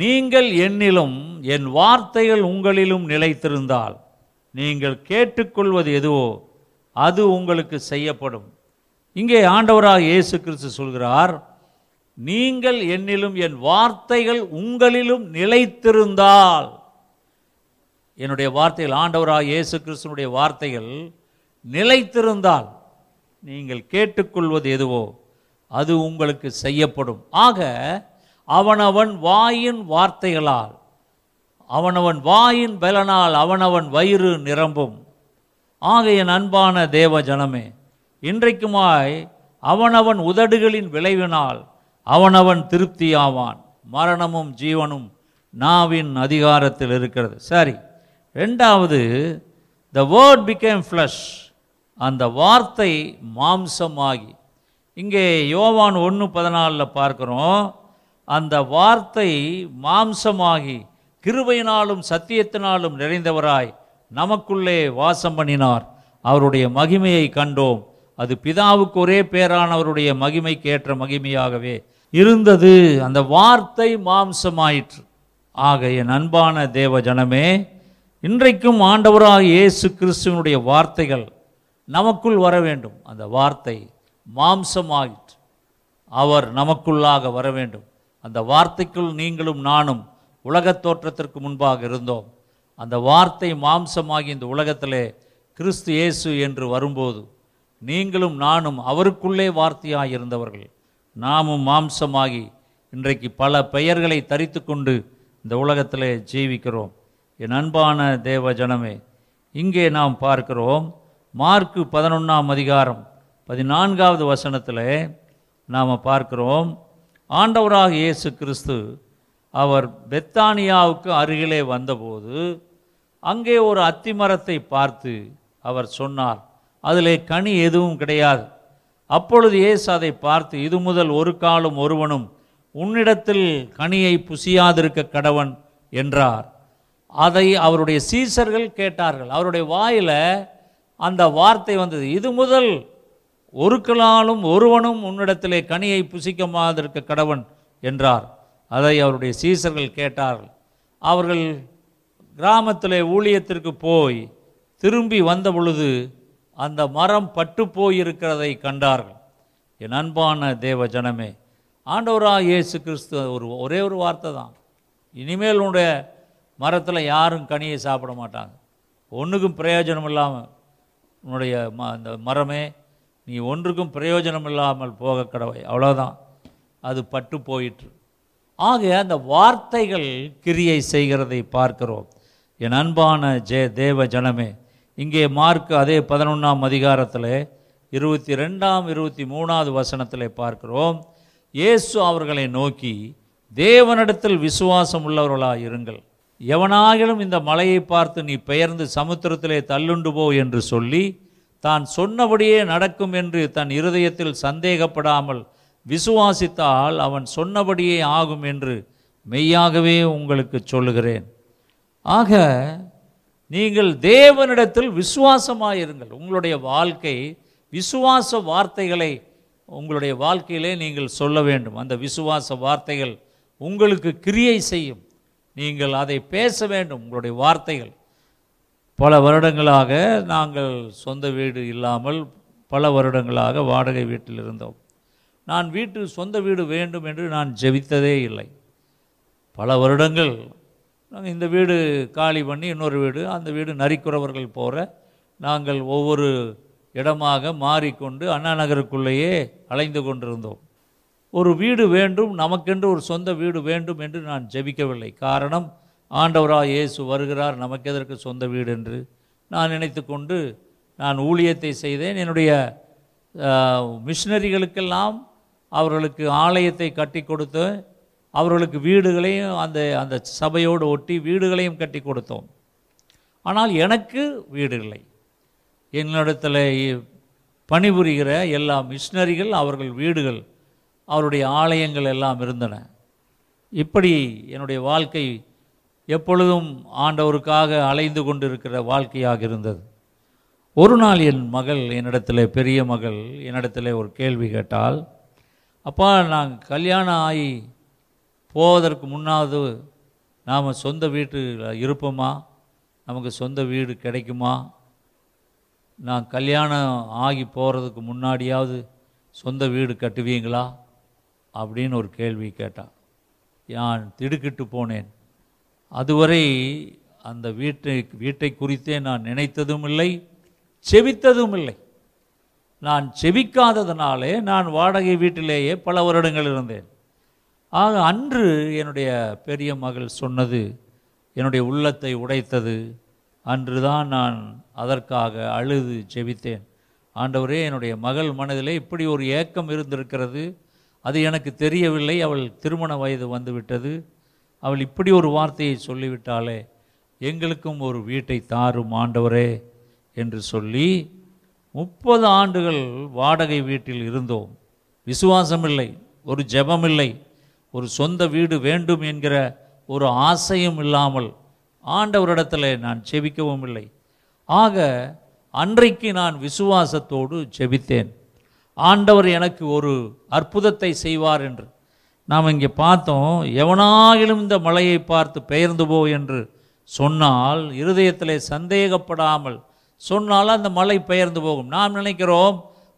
நீங்கள் என்னிலும் என் வார்த்தைகள் உங்களிலும் நிலைத்திருந்தால் நீங்கள் கேட்டுக்கொள்வது எதுவோ அது உங்களுக்கு செய்யப்படும். இங்கே ஆண்டவராக இயேசு கிறிஸ்து சொல்கிறார், நீங்கள் என்னிலும் என் வார்த்தைகள் உங்களிலும் நிலைத்திருந்தால், என்னுடைய வார்த்தைகள், ஆண்டவராக இயேசு கிறிஸ்துனுடைய வார்த்தைகள் நிலைத்திருந்தால் நீங்கள் கேட்டுக்கொள்வது எதுவோ அது உங்களுக்கு செய்யப்படும். ஆக அவனவன் வாயின் வார்த்தைகளால், அவனவன் வாயின் பலனால் அவனவன் வயிறு நிரம்பும். ஆக என் அன்பான தேவ ஜனமே, இன்றைக்குமாய் அவனவன் உதடுகளின் விளைவினால் அவனவன் திருப்தியாவான். மரணமும் ஜீவனும் நாவின் அதிகாரத்தில் இருக்கிறது. சரி, ரெண்டாவது, த வேர்ட் பிகேம் ஃப்ளஷ், அந்த வார்த்தை மாம்சமாகி. இங்கே யோவான் ஒன்று பதினாலில் பார்க்குறோம், அந்த வார்த்தை மாம்சமாகி கிருபையினாலும் சத்தியத்தினாலும் நிறைந்தவராய் நமக்குள்ளே வாசம் பண்ணினார். அவருடைய மகிமையை கண்டோம், அது பிதாவுக்கு ஒரே பேரானவருடைய மகிமைக்கு ஏற்ற மகிமையாகவே இருந்தது. அந்த வார்த்தை மாம்சமாயிற்று. ஆக என் அன்பான தேவ ஜனமே, இன்றைக்கும் ஆண்டவராக இயேசு கிறிஸ்துவனுடைய வார்த்தைகள் நமக்குள் வர வேண்டும். அந்த வார்த்தை மாம்சமாயிற்று, அவர் நமக்குள்ளாக வர வேண்டும். அந்த வார்த்தைக்குள் நீங்களும் நானும் உலகத் தோற்றத்திற்கு முன்பாக இருந்தோம். அந்த வார்த்தை மாம்சமாகி இந்த உலகத்திலே கிறிஸ்து இயேசு என்று வரும்போது நீங்களும் நானும் அவருக்குள்ளே வார்த்தையாக இருந்தவர்கள். நாமும் மாம்சமாகி இன்றைக்கு பல பெயர்களை தரித்து கொண்டு இந்த உலகத்திலே ஜீவிக்கிறோம். என் அன்பான தேவ ஜனமே, இங்கே நாம் பார்க்கிறோம் மார்க்கு பதினொன்றாம் அதிகாரம் பதினான்காவது வசனத்தில் நாம் பார்க்கிறோம், ஆண்டவராக இயேசு கிறிஸ்து அவர் பெத்தானியாவுக்கு அருகிலே வந்தபோது அங்கே ஒரு அத்திமரத்தை பார்த்து அவர் சொன்னார், அதிலே கனி எதுவும் கிடையாது. அப்பொழுது இயேசு அதை பார்த்து, இது முதல் ஒரு காலும் ஒருவனும் உன்னிடத்தில் கனியை புசியாதிருக்க கடவன் என்றார். அதை அவருடைய சீசர்கள் கேட்டார்கள். அவருடைய வாயில் அந்த வார்த்தை வந்தது, இது முதல் ஒரு காலும் ஒருவனும் உன்னிடத்திலே கனியை புசிக்கமாதிருக்க கடவன் என்றார். அதை அவருடைய சீசர்கள் கேட்டார்கள். அவர்கள் கிராமத்திலே ஊழியத்திற்கு போய் திரும்பி வந்த பொழுது அந்த மரம் பட்டு போயிருக்கிறதை கண்டார்கள். என் அன்பான தேவ ஜனமே, ஆண்டவராக இயேசு கிறிஸ்து ஒரு ஒரே ஒரு வார்த்தை தான், இனிமேல் உன்னுடைய மரத்தில் யாரும் கனியை சாப்பிட மாட்டாங்க, ஒன்றுக்கும் பிரயோஜனம் இல்லாமல் உன்னுடைய ம அந்த மரமே நீ ஒன்றுக்கும் பிரயோஜனம் இல்லாமல் போக கடவை. அவ்வளோதான், அது பட்டு போயிற்று. ஆக அந்த வார்த்தைகள் கிரியை செய்கிறதை பார்க்கிறோம். என் அன்பான ஜெய தேவ ஜனமே, இங்கே மார்க்கு அதே பதினொன்றாம் அதிகாரத்தில் இருபத்தி ரெண்டாம் இருபத்தி மூணாவது வசனத்தில் பார்க்கிறோம், இயேசு அவர்களை நோக்கி, தேவனிடத்தில் விசுவாசம் உள்ளவர்களாக இருங்கள், எவனாகிலும் இந்த மலையை பார்த்து நீ பெயர்ந்து சமுத்திரத்திலே தள்ளுண்டு போ என்று சொல்லி தான் சொன்னபடியே நடக்கும் என்று தன் இருதயத்தில் சந்தேகப்படாமல் விசுவாசித்தால் அவன் சொன்னபடியே ஆகும் என்று மெய்யாகவே உங்களுக்கு சொல்லுகிறேன். ஆக நீங்கள் தேவனிடத்தில் விசுவாசமாயிருங்கள். உங்களுடைய வாழ்க்கை விசுவாச வார்த்தைகளை உங்களுடைய வாழ்க்கையிலே நீங்கள் சொல்ல வேண்டும். அந்த விசுவாச வார்த்தைகள் உங்களுக்கு கிரியை செய்யும். நீங்கள் அதை பேச வேண்டும். உங்களுடைய வார்த்தைகள் பல வருடங்களாக நாங்கள் சொந்த வீடு இல்லாமல் பல வருடங்களாக வாடகை வீட்டில் இருந்தோம். நான் வீட்டு சொந்த வீடு வேண்டும் என்று நான் ஜெபித்ததே இல்லை. பல வருடங்கள் நாங்கள் இந்த வீடு காலி பண்ணி இன்னொரு வீடு, அந்த வீடு நரிக்குறவர்கள் போகிற, நாங்கள் ஒவ்வொரு இடமாக மாறிக்கொண்டு அண்ணா நகருக்குள்ளேயே அலைந்து கொண்டிருந்தோம். ஒரு வீடு வேண்டும், நமக்கென்று ஒரு சொந்த வீடு வேண்டும் என்று நான் ஜெபிக்கவில்லை. காரணம், ஆண்டவராக இயேசு வருகிறார், நமக்கு எதற்கு சொந்த வீடு என்று நான் நினைத்து கொண்டு நான் ஊழியத்தை செய்தேன். என்னுடைய மிஷினரிகளுக்கெல்லாம் அவர்களுக்கு ஆலயத்தை கட்டி கொடுத்தேன். அவர்களுக்கு வீடுகளையும் அந்த அந்த சபையோடு ஒட்டி வீடுகளையும் கட்டி கொடுத்தோம். ஆனால் எனக்கு வீடு இல்லை. என்னிடத்தில் பணிபுரிகிற எல்லா மிஷினரிகள் அவர்கள் வீடுகள், அவருடைய ஆலயங்கள் எல்லாம் இருந்தன. இப்படி என்னுடைய வாழ்க்கை எப்பொழுதும் ஆண்டவருக்காக அலைந்து கொண்டிருக்கிற வாழ்க்கையாக இருந்தது. ஒரு நாள் என் மகள் என்னிடத்தில், பெரிய மகள் என்னிடத்தில் ஒரு கேள்வி கேட்டால், அப்பா, நாங்கள் கல்யாணம் ஆகி போவதற்கு முன்னாவது நாம் சொந்த வீட்டில் இருப்போமா, நமக்கு சொந்த வீடு கிடைக்குமா, நான் கல்யாணம் ஆகி போகிறதுக்கு முன்னாடியாவது சொந்த வீடு கட்டுவீங்களா அப்படின்னு ஒரு கேள்வி கேட்டான். நான் திடுக்கிட்டு போனேன். அதுவரை அந்த வீட்டை வீட்டை குறித்தே நான் நினைத்ததும் இல்லை, செபித்ததும் இல்லை. நான் செபிக்காததுனாலே நான் வாடகை வீட்டிலேயே பல வருடங்கள் இருந்தேன். ஆக அன்று என்னுடைய பெரிய மகள் சொன்னது என்னுடைய உள்ளத்தை உடைத்தது. அன்று தான் நான் அதற்காக அழுது ஜெபித்தேன். ஆண்டவரே, என்னுடைய மகள் மனதிலே இப்படி ஒரு ஏக்கம் இருந்திருக்கிறது, அது எனக்கு தெரியவில்லை. அவள் திருமண வயது வந்துவிட்டது. அவள் இப்படி ஒரு வார்த்தையை சொல்லிவிட்டாளே, எங்களுக்கும் ஒரு வீட்டை தாரும் ஆண்டவரே என்று சொல்லி முப்பது ஆண்டுகள் வாடகை வீட்டில் இருந்தோம். விசுவாசமில்லை, ஒரு ஜெபமில்லை, ஒரு சொந்த வீடு வேண்டும் என்கிற ஒரு ஆசையும் இல்லாமல் ஆண்டவரிடத்தில் நான் ஜெபிக்கவும் இல்லை. ஆக அன்றைக்கு நான் விசுவாசத்தோடு ஜெபித்தேன், ஆண்டவர் எனக்கு ஒரு அற்புதத்தை செய்வார் என்று. நாம் இங்கே பார்த்தோம், எவனாகிலும் இந்த மலையை பார்த்து பெயர்ந்து போ என்று சொன்னால், இருதயத்திலே சந்தேகப்படாமல் சொன்னால் அந்த மலை பெயர்ந்து போகும். நாம் நினைக்கிறோம்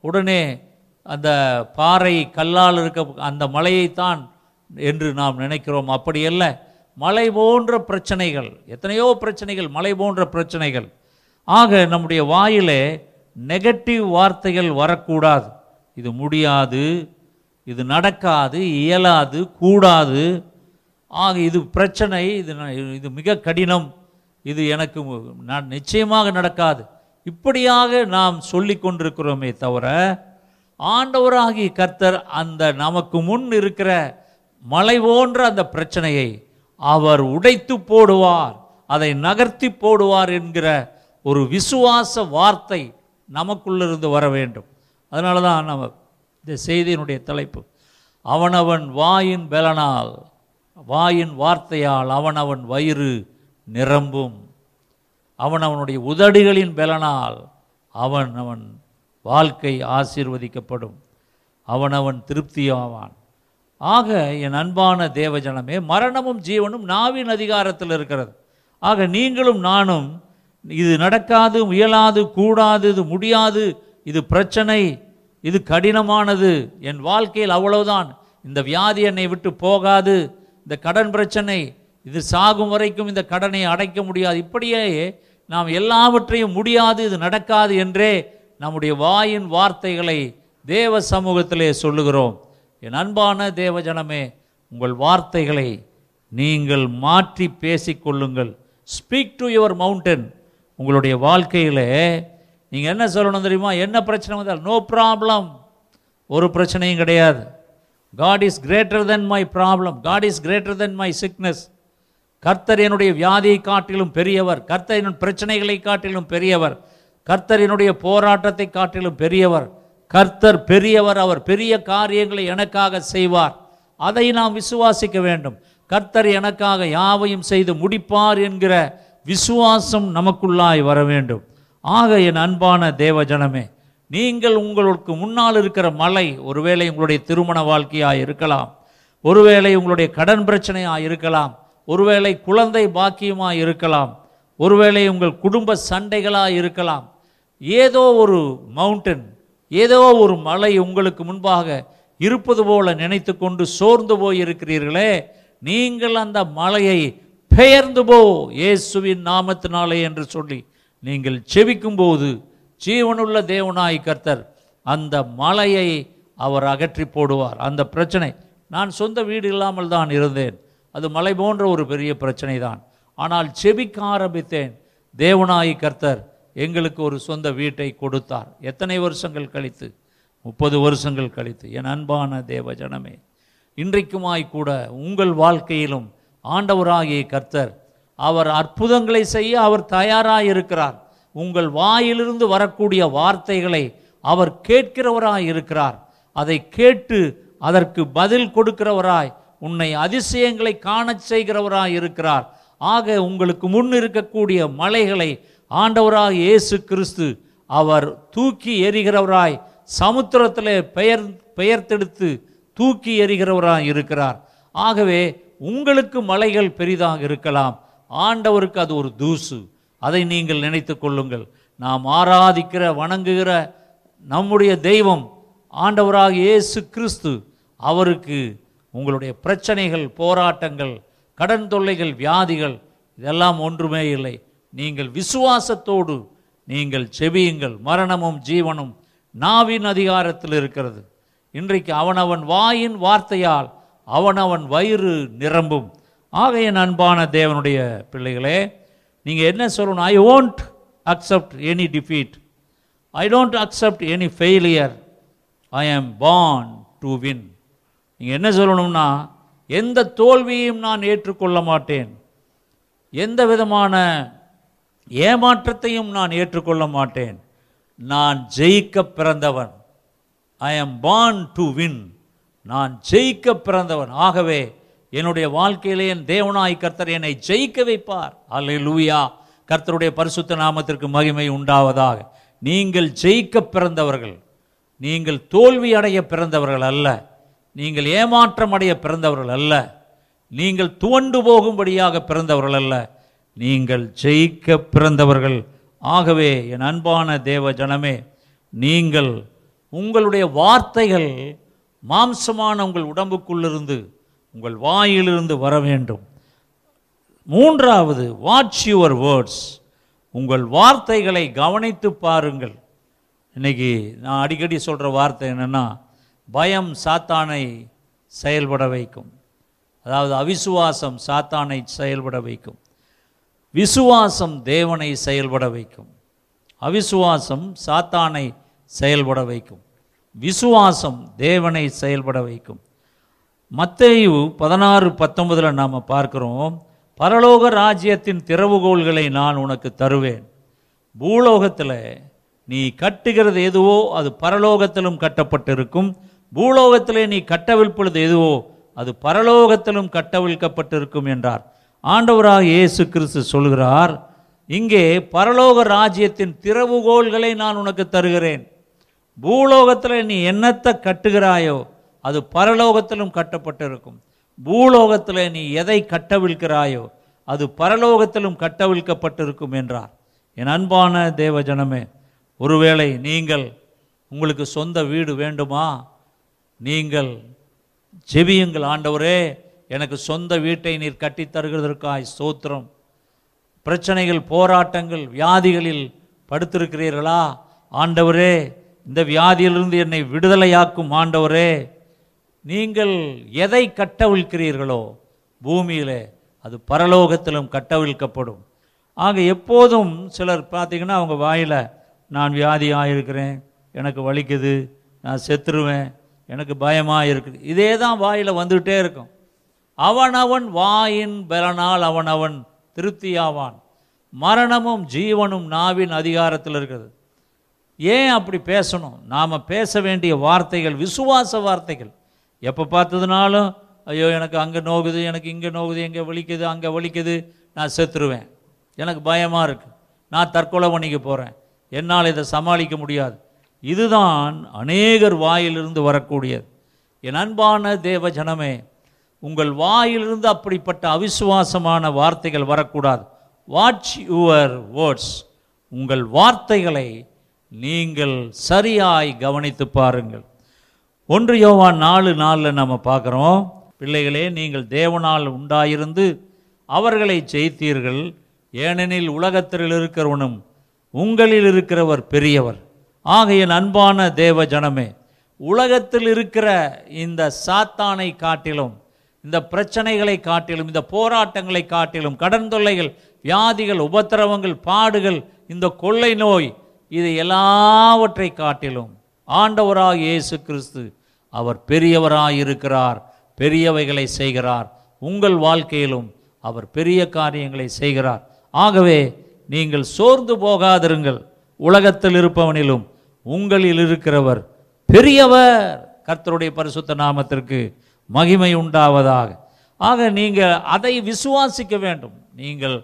உடனே அந்த பாறை கல்லால் இருக்க அந்த மலையைத்தான் என்று நாம் நினைக்கிறோம். அப்படியல்ல. மலை போன்ற பிரச்சனைகள், எத்தனையோ பிரச்சனைகள், மலை போன்ற பிரச்சனைகள். ஆக நம்முடைய வாயிலே நெகட்டிவ் வார்த்தைகள் வரக்கூடாது. இது முடியாது, இது நடக்காது, இயலாது, கூடாது, ஆக இது பிரச்சனை, இது இது மிக கடினம், இது எனக்கு நிச்சயமாக நடக்காது. இப்படியாக நாம் சொல்லி கொண்டிருக்கிறோமே தவிர, ஆண்டவராகிய கர்த்தர் அந்த நமக்கு முன் இருக்கிற மலை போன்ற அந்த பிரச்சனையை அவர் உடைத்து போடுவார், அதை நகர்த்தி போடுவார் என்கிற ஒரு விசுவாச வார்த்தை நமக்குள்ளிருந்து வர வேண்டும். அதனால தான் நம்ம இந்த செய்தியினுடைய தலைப்பு, அவனவன் வாயின் பலனால், வாயின் வார்த்தையால் அவனவன் வயிறு நிரம்பும், அவனவனுடைய உதடுகளின் பலனால் அவன் அவன் வாழ்க்கை ஆசீர்வதிக்கப்படும், அவனவன் திருப்தியாவான். ஆக என் அன்பான தேவஜனமே, மரணமும் ஜீவனும் நாவின் அதிகாரத்தில் இருக்கிறது. ஆக நீங்களும் நானும் இது நடக்காது, முயலாது, கூடாது, இது முடியாது, இது பிரச்சனை, இது கடினமானது, என் வாழ்க்கையில் அவ்வளவுதான், இந்த வியாதி என்னை விட்டு போகாது, இந்த கடன் பிரச்சனை இது சாகும் வரைக்கும் இந்த கடனை அடைக்க முடியாது, இப்படியே நாம் எல்லாவற்றையும் முடியாது, இது நடக்காது என்றே நம்முடைய வாயின் வார்த்தைகளை தேவ சமூகத்திலே சொல்லுகிறோம். என் அன்பான தேவஜனமே, உங்கள் வார்த்தைகளை நீங்கள் மாற்றி பேசிக்கொள்ளுங்கள். Speak to your mountain. உங்களுடைய வாழ்க்கையில் நீங்கள் என்ன சொல்லணும் தெரியுமா? என்ன பிரச்சனை வந்தால் நோ ப்ராப்ளம், ஒரு பிரச்சனையும் கிடையாது. God is greater than my problem, God is greater than my sickness. கர்த்தர் என்னுடைய வியாதியை காட்டிலும் பெரியவர், கர்த்தர் என் பிரச்சனைகளை காட்டிலும் பெரியவர், கர்த்தர் என்னுடைய போராட்டத்தை காட்டிலும் பெரியவர், கர்த்தர் பெரியவர், அவர் பெரிய காரியங்களை எனக்காக செய்வார். அதை நாம் விசுவாசிக்க வேண்டும். கர்த்தர் எனக்காக யாவையும் செய்து முடிப்பார் என்கிற விசுவாசம் நமக்குள்ளாய் வர வேண்டும். ஆக என் அன்பான தேவஜனமே, நீங்கள் உங்களுக்கு முன்னால் இருக்கிற மலை, ஒருவேளை உங்களுடைய திருமண வாழ்க்கையாக இருக்கலாம், ஒருவேளை உங்களுடைய கடன் பிரச்சனையாக இருக்கலாம், ஒருவேளை குழந்தை பாக்கியமாக இருக்கலாம், ஒருவேளை உங்கள் குடும்ப சண்டைகளாக இருக்கலாம், ஏதோ ஒரு மவுண்டன், ஏதோ ஒரு மலை உங்களுக்கு முன்பாக இருப்பது போல நினைத்து கொண்டு சோர்ந்து போயிருக்கிறீர்களே, நீங்கள் அந்த மலையை பெயர்ந்து போ இயேசுவின் நாமத்தினாலே என்று சொல்லி நீங்கள் செவிக்கும்போது ஜீவனுள்ள தேவனாய் கர்த்தர் அந்த மலையை அவர் அகற்றி போடுவார். அந்த பிரச்சனை, நான் சொந்த வீடு இல்லாமல் தான் இருந்தேன், அது மலை போன்ற ஒரு பெரிய பிரச்சனை தான். ஆனால் செபிக்க ஆரம்பித்தேன், தேவனாய் கர்த்தர் எங்களுக்கு ஒரு சொந்த வீட்டை கொடுத்தார். எத்தனை வருஷங்கள் கழித்து? முப்பது வருஷங்கள் கழித்து. என் அன்பான தேவ ஜனமே, இன்றைக்குமாய்க்கூட உங்கள் வாழ்க்கையிலும் ஆண்டவராகிய கர்த்தர் அவர் அற்புதங்களை செய்ய அவர் தயாராக இருக்கிறார். உங்கள் வாயிலிருந்து வரக்கூடிய வார்த்தைகளை அவர் கேட்கிறவராய் இருக்கிறார். அதை கேட்டு அதற்கு பதில் கொடுக்கிறவராய், உன்னை அதிசயங்களை காண செய்கிறவராய் இருக்கிறார். ஆக உங்களுக்கு முன் இருக்கக்கூடிய மலைகளை ஆண்டவராக இயேசு கிறிஸ்து அவர் தூக்கி எறிகிறவராய், சமுத்திரத்திலே பெயர் பெயர்த்தெடுத்து தூக்கி எறிகிறவராய் இருக்கிறார். ஆகவே உங்களுக்கு மலைகள் பெரிதாக இருக்கலாம், ஆண்டவருக்கு அது ஒரு தூசு. அதை நீங்கள் நினைத்து கொள்ளுங்கள். நாம் ஆராதிக்கிற வணங்குகிற நம்முடைய தெய்வம் ஆண்டவராக இயேசு கிறிஸ்து, அவருக்கு உங்களுடைய பிரச்சனைகள், போராட்டங்கள், கடன் தொல்லைகள், வியாதிகள் இதெல்லாம் ஒன்றுமே இல்லை. நீங்கள் விசுவாசத்தோடு நீங்கள் செபியுங்கள். மரணமும் ஜீவனும் நாவின் அதிகாரத்தில் இருக்கிறது. இன்றைக்கு அவனவன் வாயின் வார்த்தையால் அவனவன் வயிறு நிரம்பும். ஆக என் அன்பான தேவனுடைய பிள்ளைகளே, நீங்கள் என்ன சொல்லணும்? I won't accept any defeat, I don't accept any failure, I am born to win. நீங்கள் என்ன சொல்லணும்னா, எந்த தோல்வியையும் நான் ஏற்றுக்கொள்ள மாட்டேன், எந்த விதமான ஏமாற்றத்தையும் நான் ஏற்றுக்கொள்ள மாட்டேன், நான் ஜெயிக்க பிறந்தவன். ஐ ஆம் பார்ன் டு வின், நான் ஜெயிக்க பிறந்தவன். ஆகவே என்னுடைய வாழ்க்கையிலே என் தேவனாய் கர்த்தர் என்னை ஜெயிக்க வைப்பார். அல்லேலூயா. கர்த்தருடைய பரிசுத்த நாமத்திற்கு மகிமை உண்டாவதாக. நீங்கள் ஜெயிக்க பிறந்தவர்கள், நீங்கள் தோல்வி அடைய பிறந்தவர்கள் அல்ல, நீங்கள் ஏமாற்றம் அடைய பிறந்தவர்கள் அல்ல, நீங்கள் துவண்டு போகும்படியாக பிறந்தவர்கள் அல்ல, நீங்கள் ஜெயிக்க பிறந்தவர்கள். ஆகவே என் அன்பான தேவ ஜனமே, நீங்கள் உங்களுடைய வார்த்தைகள் மாம்சமான உங்கள் உடம்புக்குள்ளிருந்து உங்கள் வாயிலிருந்து வர வேண்டும். மூன்றாவது, வாட்ச் யுவர் வேர்ட்ஸ். உங்கள் வார்த்தைகளை கவனித்து பாருங்கள். இன்றைக்கி நான் அடிக்கடி சொல்கிற வார்த்தை என்னென்னா, பயம் சாத்தானை செயல்பட வைக்கும், அதாவது அவிசுவாசம் சாத்தானை செயல்பட வைக்கும், விசுவாசம் தேவனை செயல்பட வைக்கும். அவிசுவாசம் சாத்தானை செயல்பட வைக்கும், விசுவாசம் தேவனை செயல்பட வைக்கும். மத்தேயு பதினாறு பத்தொன்பதில் நாம் பார்க்கிறோம், பரலோக ராஜ்யத்தின் திறவுகோள்களை நான் உனக்கு தருவேன், பூலோகத்தில் நீ கட்டுகிறது எதுவோ அது பரலோகத்திலும் கட்டப்பட்டிருக்கும், பூலோகத்திலே நீ கட்டவிழ்ப்பது எதுவோ அது பரலோகத்திலும் கட்டவிழ்க்கப்பட்டிருக்கும் என்றார். ஆண்டவராக இயேசு கிறிஸ்து சொல்கிறார், இங்கே பரலோக ராஜ்யத்தின் திறவுகோள்களை நான் உனக்கு தருகிறேன், பூலோகத்தில் நீ என்னத்தை கட்டுகிறாயோ அது பரலோகத்திலும் கட்டப்பட்டிருக்கும், பூலோகத்தில் நீ எதை கட்டவிழ்கிறாயோ அது பரலோகத்திலும் கட்டவிழ்க்கப்பட்டிருக்கும் என்றார். என் அன்பான தேவஜனமே, ஒருவேளை நீங்கள் உங்களுக்கு சொந்த வீடு வேண்டுமா? நீங்கள் ஜெபியுங்கள், ஆண்டவரே எனக்கு சொந்த வீட்டை நீர் கட்டித்தருகிறதற்காய் ஸ்தோத்திரம். பிரச்சனைகள், போராட்டங்கள், வியாதிகளில் படுத்திருக்கிறீர்களா? ஆண்டவரே இந்த வியாதியிலிருந்து என்னை விடுதலையாக்கும் ஆண்டவரே. நீங்கள் எதை கட்டவிழ்கிறீர்களோ பூமியிலே அது பரலோகத்திலும் கட்டவிழ்க்கப்படும். ஆக எப்போதும் சிலர் பார்த்திங்கன்னா அவங்க வாயில் நான் வியாதியாக இருக்கிறேன், எனக்கு வலிக்குது, நான் செத்துருவேன், எனக்கு பயமாக இருக்குது, இதே தான் வாயில் வந்துகிட்டே இருக்கும். அவனவன் வாயின் பலனால் அவனவன் திருப்தியாவான், மரணமும் ஜீவனும் நாவின் அதிகாரத்தில் இருக்குது. ஏன் அப்படி பேசணும்? நாம் பேச வேண்டிய வார்த்தைகள் விசுவாச வார்த்தைகள். எப்போ பார்த்ததுனாலும் ஐயோ எனக்கு அங்கே நோகுது, எனக்கு இங்கே நோகுது, எங்கே வலிக்குது அங்கே வலிக்குது, நான் செத்துருவேன், எனக்கு பயமாக இருக்குது, நான் தற்கொலை பண்ணிக்க போகிறேன், என்னால் இதை சமாளிக்க முடியாது, இதுதான் அநேகர் வாயிலிருந்து வரக்கூடியது. என் அன்பான தேவ ஜனமே, உங்கள் வாயிலிருந்து அப்படிப்பட்ட அவிசுவாசமான வார்த்தைகள் வரக்கூடாது. வாட்ச் யுவர் வேர்ட்ஸ், உங்கள் வார்த்தைகளை நீங்கள் சரியாய் கவனித்து பாருங்கள். ஒன்று யோவான் நாலு நாளில் நம்ம பார்க்குறோம், பிள்ளைகளே நீங்கள் தேவனால் உண்டாயிருந்து அவர்களை ஜெயித்தீர்கள், ஏனெனில் உலகத்தில் இருக்கிறவனும் உங்களில் இருக்கிறவர் பெரியவர். ஆகைய அன்பான தேவ ஜனமே, உலகத்தில் இருக்கிற இந்த சாத்தானை காட்டிலும், இந்த பிரச்சனைகளை காட்டிலும், இந்த போராட்டங்களை காட்டிலும், கடன் தொல்லைகள், வியாதிகள், உபத்திரவங்கள், பாடுகள், இந்த கொள்ளை நோய், இது எல்லாவற்றை காட்டிலும் ஆண்டவராக இயேசு கிறிஸ்து அவர் பெரியவராயிருக்கிறார், பெரியவைகளை செய்கிறார். உங்கள் வாழ்க்கையிலும் அவர் பெரிய காரியங்களை செய்கிறார். ஆகவே நீங்கள் சோர்ந்து போகாதிருங்கள். உலகத்தில் இருப்பவனிலும் உங்களில் இருக்கிறவர் பெரியவர். கர்த்தருடைய பரிசுத்த நாமத்திற்கு மகிமை உண்டாவதாக. ஆக நீங்கள் அதை விசுவாசிக்க வேண்டும். நீங்கள்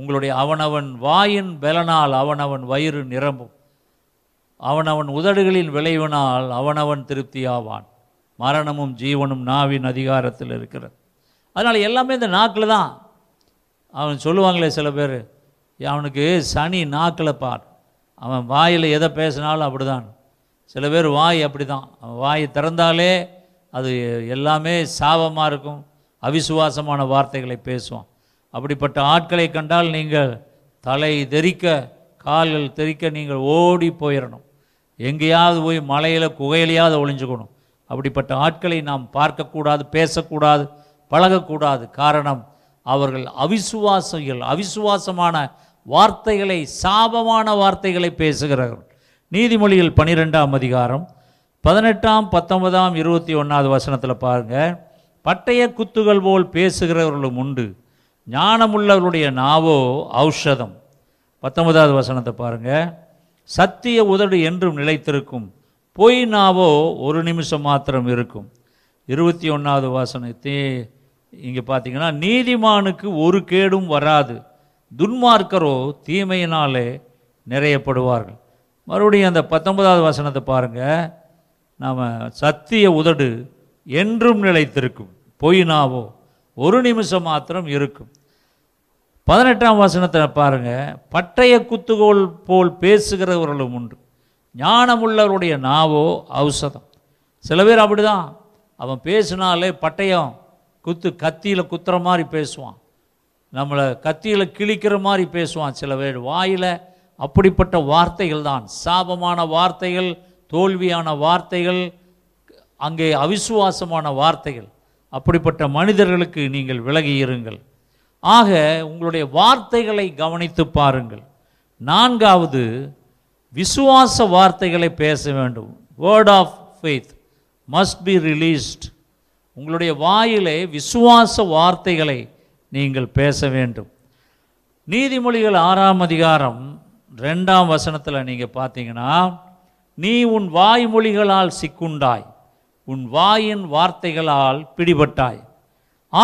உங்களுடைய அவனவன் வாயின் பலனால் அவனவன் வயிறு நிரம்பும், அவனவன் உதடுகளின் விளைவினால் அவனவன் திருப்தியாவான், மரணமும் ஜீவனும் நாவின் அதிகாரத்தில் இருக்கிறது. அதனால் எல்லாமே இந்த நாக்கில் தான். அவன் சொல்லுவாங்களே சில பேர், அவனுக்கு சனி நாக்கில் பார், அவன் வாயில் எதை பேசினாலும் அப்படி தான். சில பேர் வாய் அப்படி தான், அவன் வாய் திறந்தாலே அது எல்லாமே சாபமாக இருக்கும், அவிசுவாசமான வார்த்தைகளை பேசுவான். அப்படிப்பட்ட ஆட்களை கண்டால் நீங்கள் தலை தெறிக்க, கால்கள் தெறிக்க, நீங்கள் ஓடி போயிடணும், எங்கேயாவது போய் மலையில் குகையிலையாவது ஒளிஞ்சுக்கணும். அப்படிப்பட்ட ஆட்களை நாம் பார்க்கக்கூடாது, பேசக்கூடாது, பழகக்கூடாது. காரணம், அவர்கள் அவிசுவாசிகள், அவிசுவாசமான வார்த்தைகளை, சாபமான வார்த்தைகளை பேசுகிறார்கள். நீதிமொழிகள் பனிரெண்டாம் அதிகாரம் பதினெட்டாம் பத்தொன்பதாம் இருபத்தி ஒன்றாவது வசனத்தில் பாருங்கள், பட்டய குத்துகள் போல் பேசுகிறவர்களும் உண்டு, ஞானமுள்ளவருடைய நாவோ ஔஷதம். பத்தொன்பதாவது வசனத்தை பாருங்கள், சத்திய உதடு என்றும் நிலைத்திருக்கும், பொய் நாவோ ஒரு நிமிஷம் மாத்திரம் இருக்கும். இருபத்தி ஒன்றாவது வசனத்தை இங்கே பார்த்தீங்கன்னா, நீதிமானுக்கு ஒரு கேடும் வராது, துன்மார்க்கரோ தீமையினாலே நிறையப்படுவார்கள். மறுபடியும் அந்த பத்தொன்பதாவது வசனத்தை பாருங்கள், நாம் சத்திய உதடு என்றும் நிலைத்திருக்கும், பொய் நாவோ ஒரு நிமிஷம் மாத்திரம் இருக்கும். பதினெட்டாம் வசனத்தில் பாருங்கள், பட்டய குத்துகோல் போல் பேசுகிறவர்களும் உண்டு, ஞானமுள்ளவருடைய நாவோ ஔஷதம். சில பேர் அப்படி தான், அவன் பேசினாலே பட்டயம் குத்து, கத்தியில் குத்துற மாதிரி பேசுவான், நம்மளை கத்தியில் கிழிக்கிற மாதிரி பேசுவான். சில பேர் வாயில் அப்படிப்பட்ட வார்த்தைகள் தான், சாபமான வார்த்தைகள், தோல்வியான வார்த்தைகள், அங்கே அவிசுவாசமான வார்த்தைகள். அப்படிப்பட்ட மனிதர்களுக்கு நீங்கள் விலகி இருங்கள். ஆக உங்களுடைய வார்த்தைகளை கவனித்து பாருங்கள். நான்காவது, விசுவாச வார்த்தைகளை பேச வேண்டும். Word of faith must be released. உங்களுடைய வாயிலே விசுவாச வார்த்தைகளை நீங்கள் பேச வேண்டும். நீதிமொழிகள் ஆறாம் அதிகாரம் ரெண்டாம் வசனத்தில் நீங்கள் பார்த்தீங்கன்னா, நீ உன் வாய்மொழிகளால் சிக்குண்டாய், உன் வாயின் வார்த்தைகளால் பிடிபட்டாய்.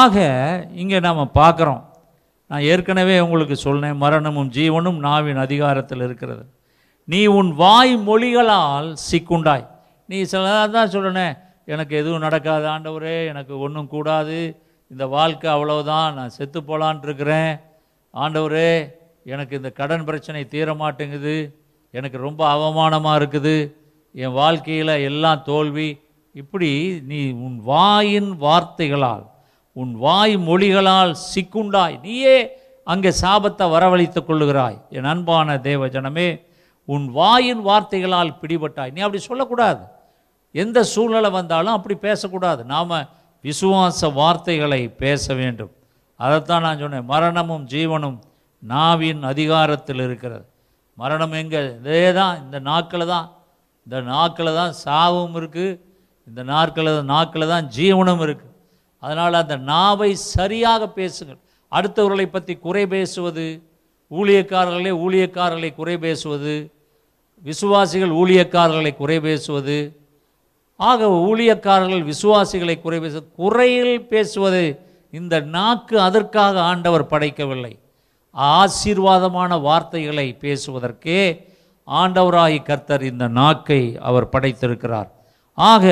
ஆக இங்கே நாம் பார்க்குறோம், நான் ஏற்கனவே உங்களுக்கு சொன்னேன், மரணமும் ஜீவனும் நாவின் அதிகாரத்தில் இருக்கிறது. நீ உன் வாய்மொழிகளால் சிக்குண்டாய். நீ சிலதான் சொல்லணேன், எனக்கு எதுவும் நடக்காது ஆண்டவரே, எனக்கு ஒன்றும் கூடாது, இந்த வாழ்க்கை அவ்வளவுதான், நான் செத்து போகலான் இருக்கிறேன் ஆண்டவரே, எனக்கு இந்த கடன் பிரச்சனை தீர மாட்டேங்குது, எனக்கு ரொம்ப அவமானமாக இருக்குது, என் வாழ்க்கையில் எல்லாம் தோல்வி. இப்படி நீ உன் வாயின் வார்த்தைகளால் உன் வாய் மொழிகளால் சிக்குண்டாய், நீயே அங்கே சாபத்தை வரவழைத்து கொள்ளுகிறாய். என் அன்பான தேவ ஜனமே, உன் வாயின் வார்த்தைகளால் பிடிபட்டாய். நீ அப்படி சொல்லக்கூடாது, எந்த சூழ்நிலை வந்தாலும் அப்படி பேசக்கூடாது. நாம் விசுவாச வார்த்தைகளை பேச வேண்டும். அதைத்தான் நான் சொன்னேன், மரணமும் ஜீவனும் நாவின் அதிகாரத்தில் இருக்கிறது. மரணம் எங்கே? இதே தான், இந்த நாக்கில் தான், இந்த நாக்கில் தான் சாவும் இருக்குது, இந்த நாற்கில் நாக்கில் தான் ஜீவனும் இருக்குது. அதனால் அந்த நாவை சரியாக பேசுங்கள். அடுத்தவர்களை பற்றி குறை பேசுவது, ஊழியக்காரர்களே ஊழியக்காரர்களை குறை பேசுவது, விசுவாசிகள் ஊழியக்காரர்களை குறை பேசுவது, ஆக ஊழியக்காரர்கள் விசுவாசிகளை குறை பேச குறையில் பேசுவது இந்த நாக்கு அதற்காக ஆண்டவர் படைக்கவில்லை. ஆசீர்வாதமான வார்த்தைகளை பேசுவதற்கே ஆண்டவராகி கர்த்தர் இந்த நாக்கை அவர் படைத்திருக்கிறார். ஆக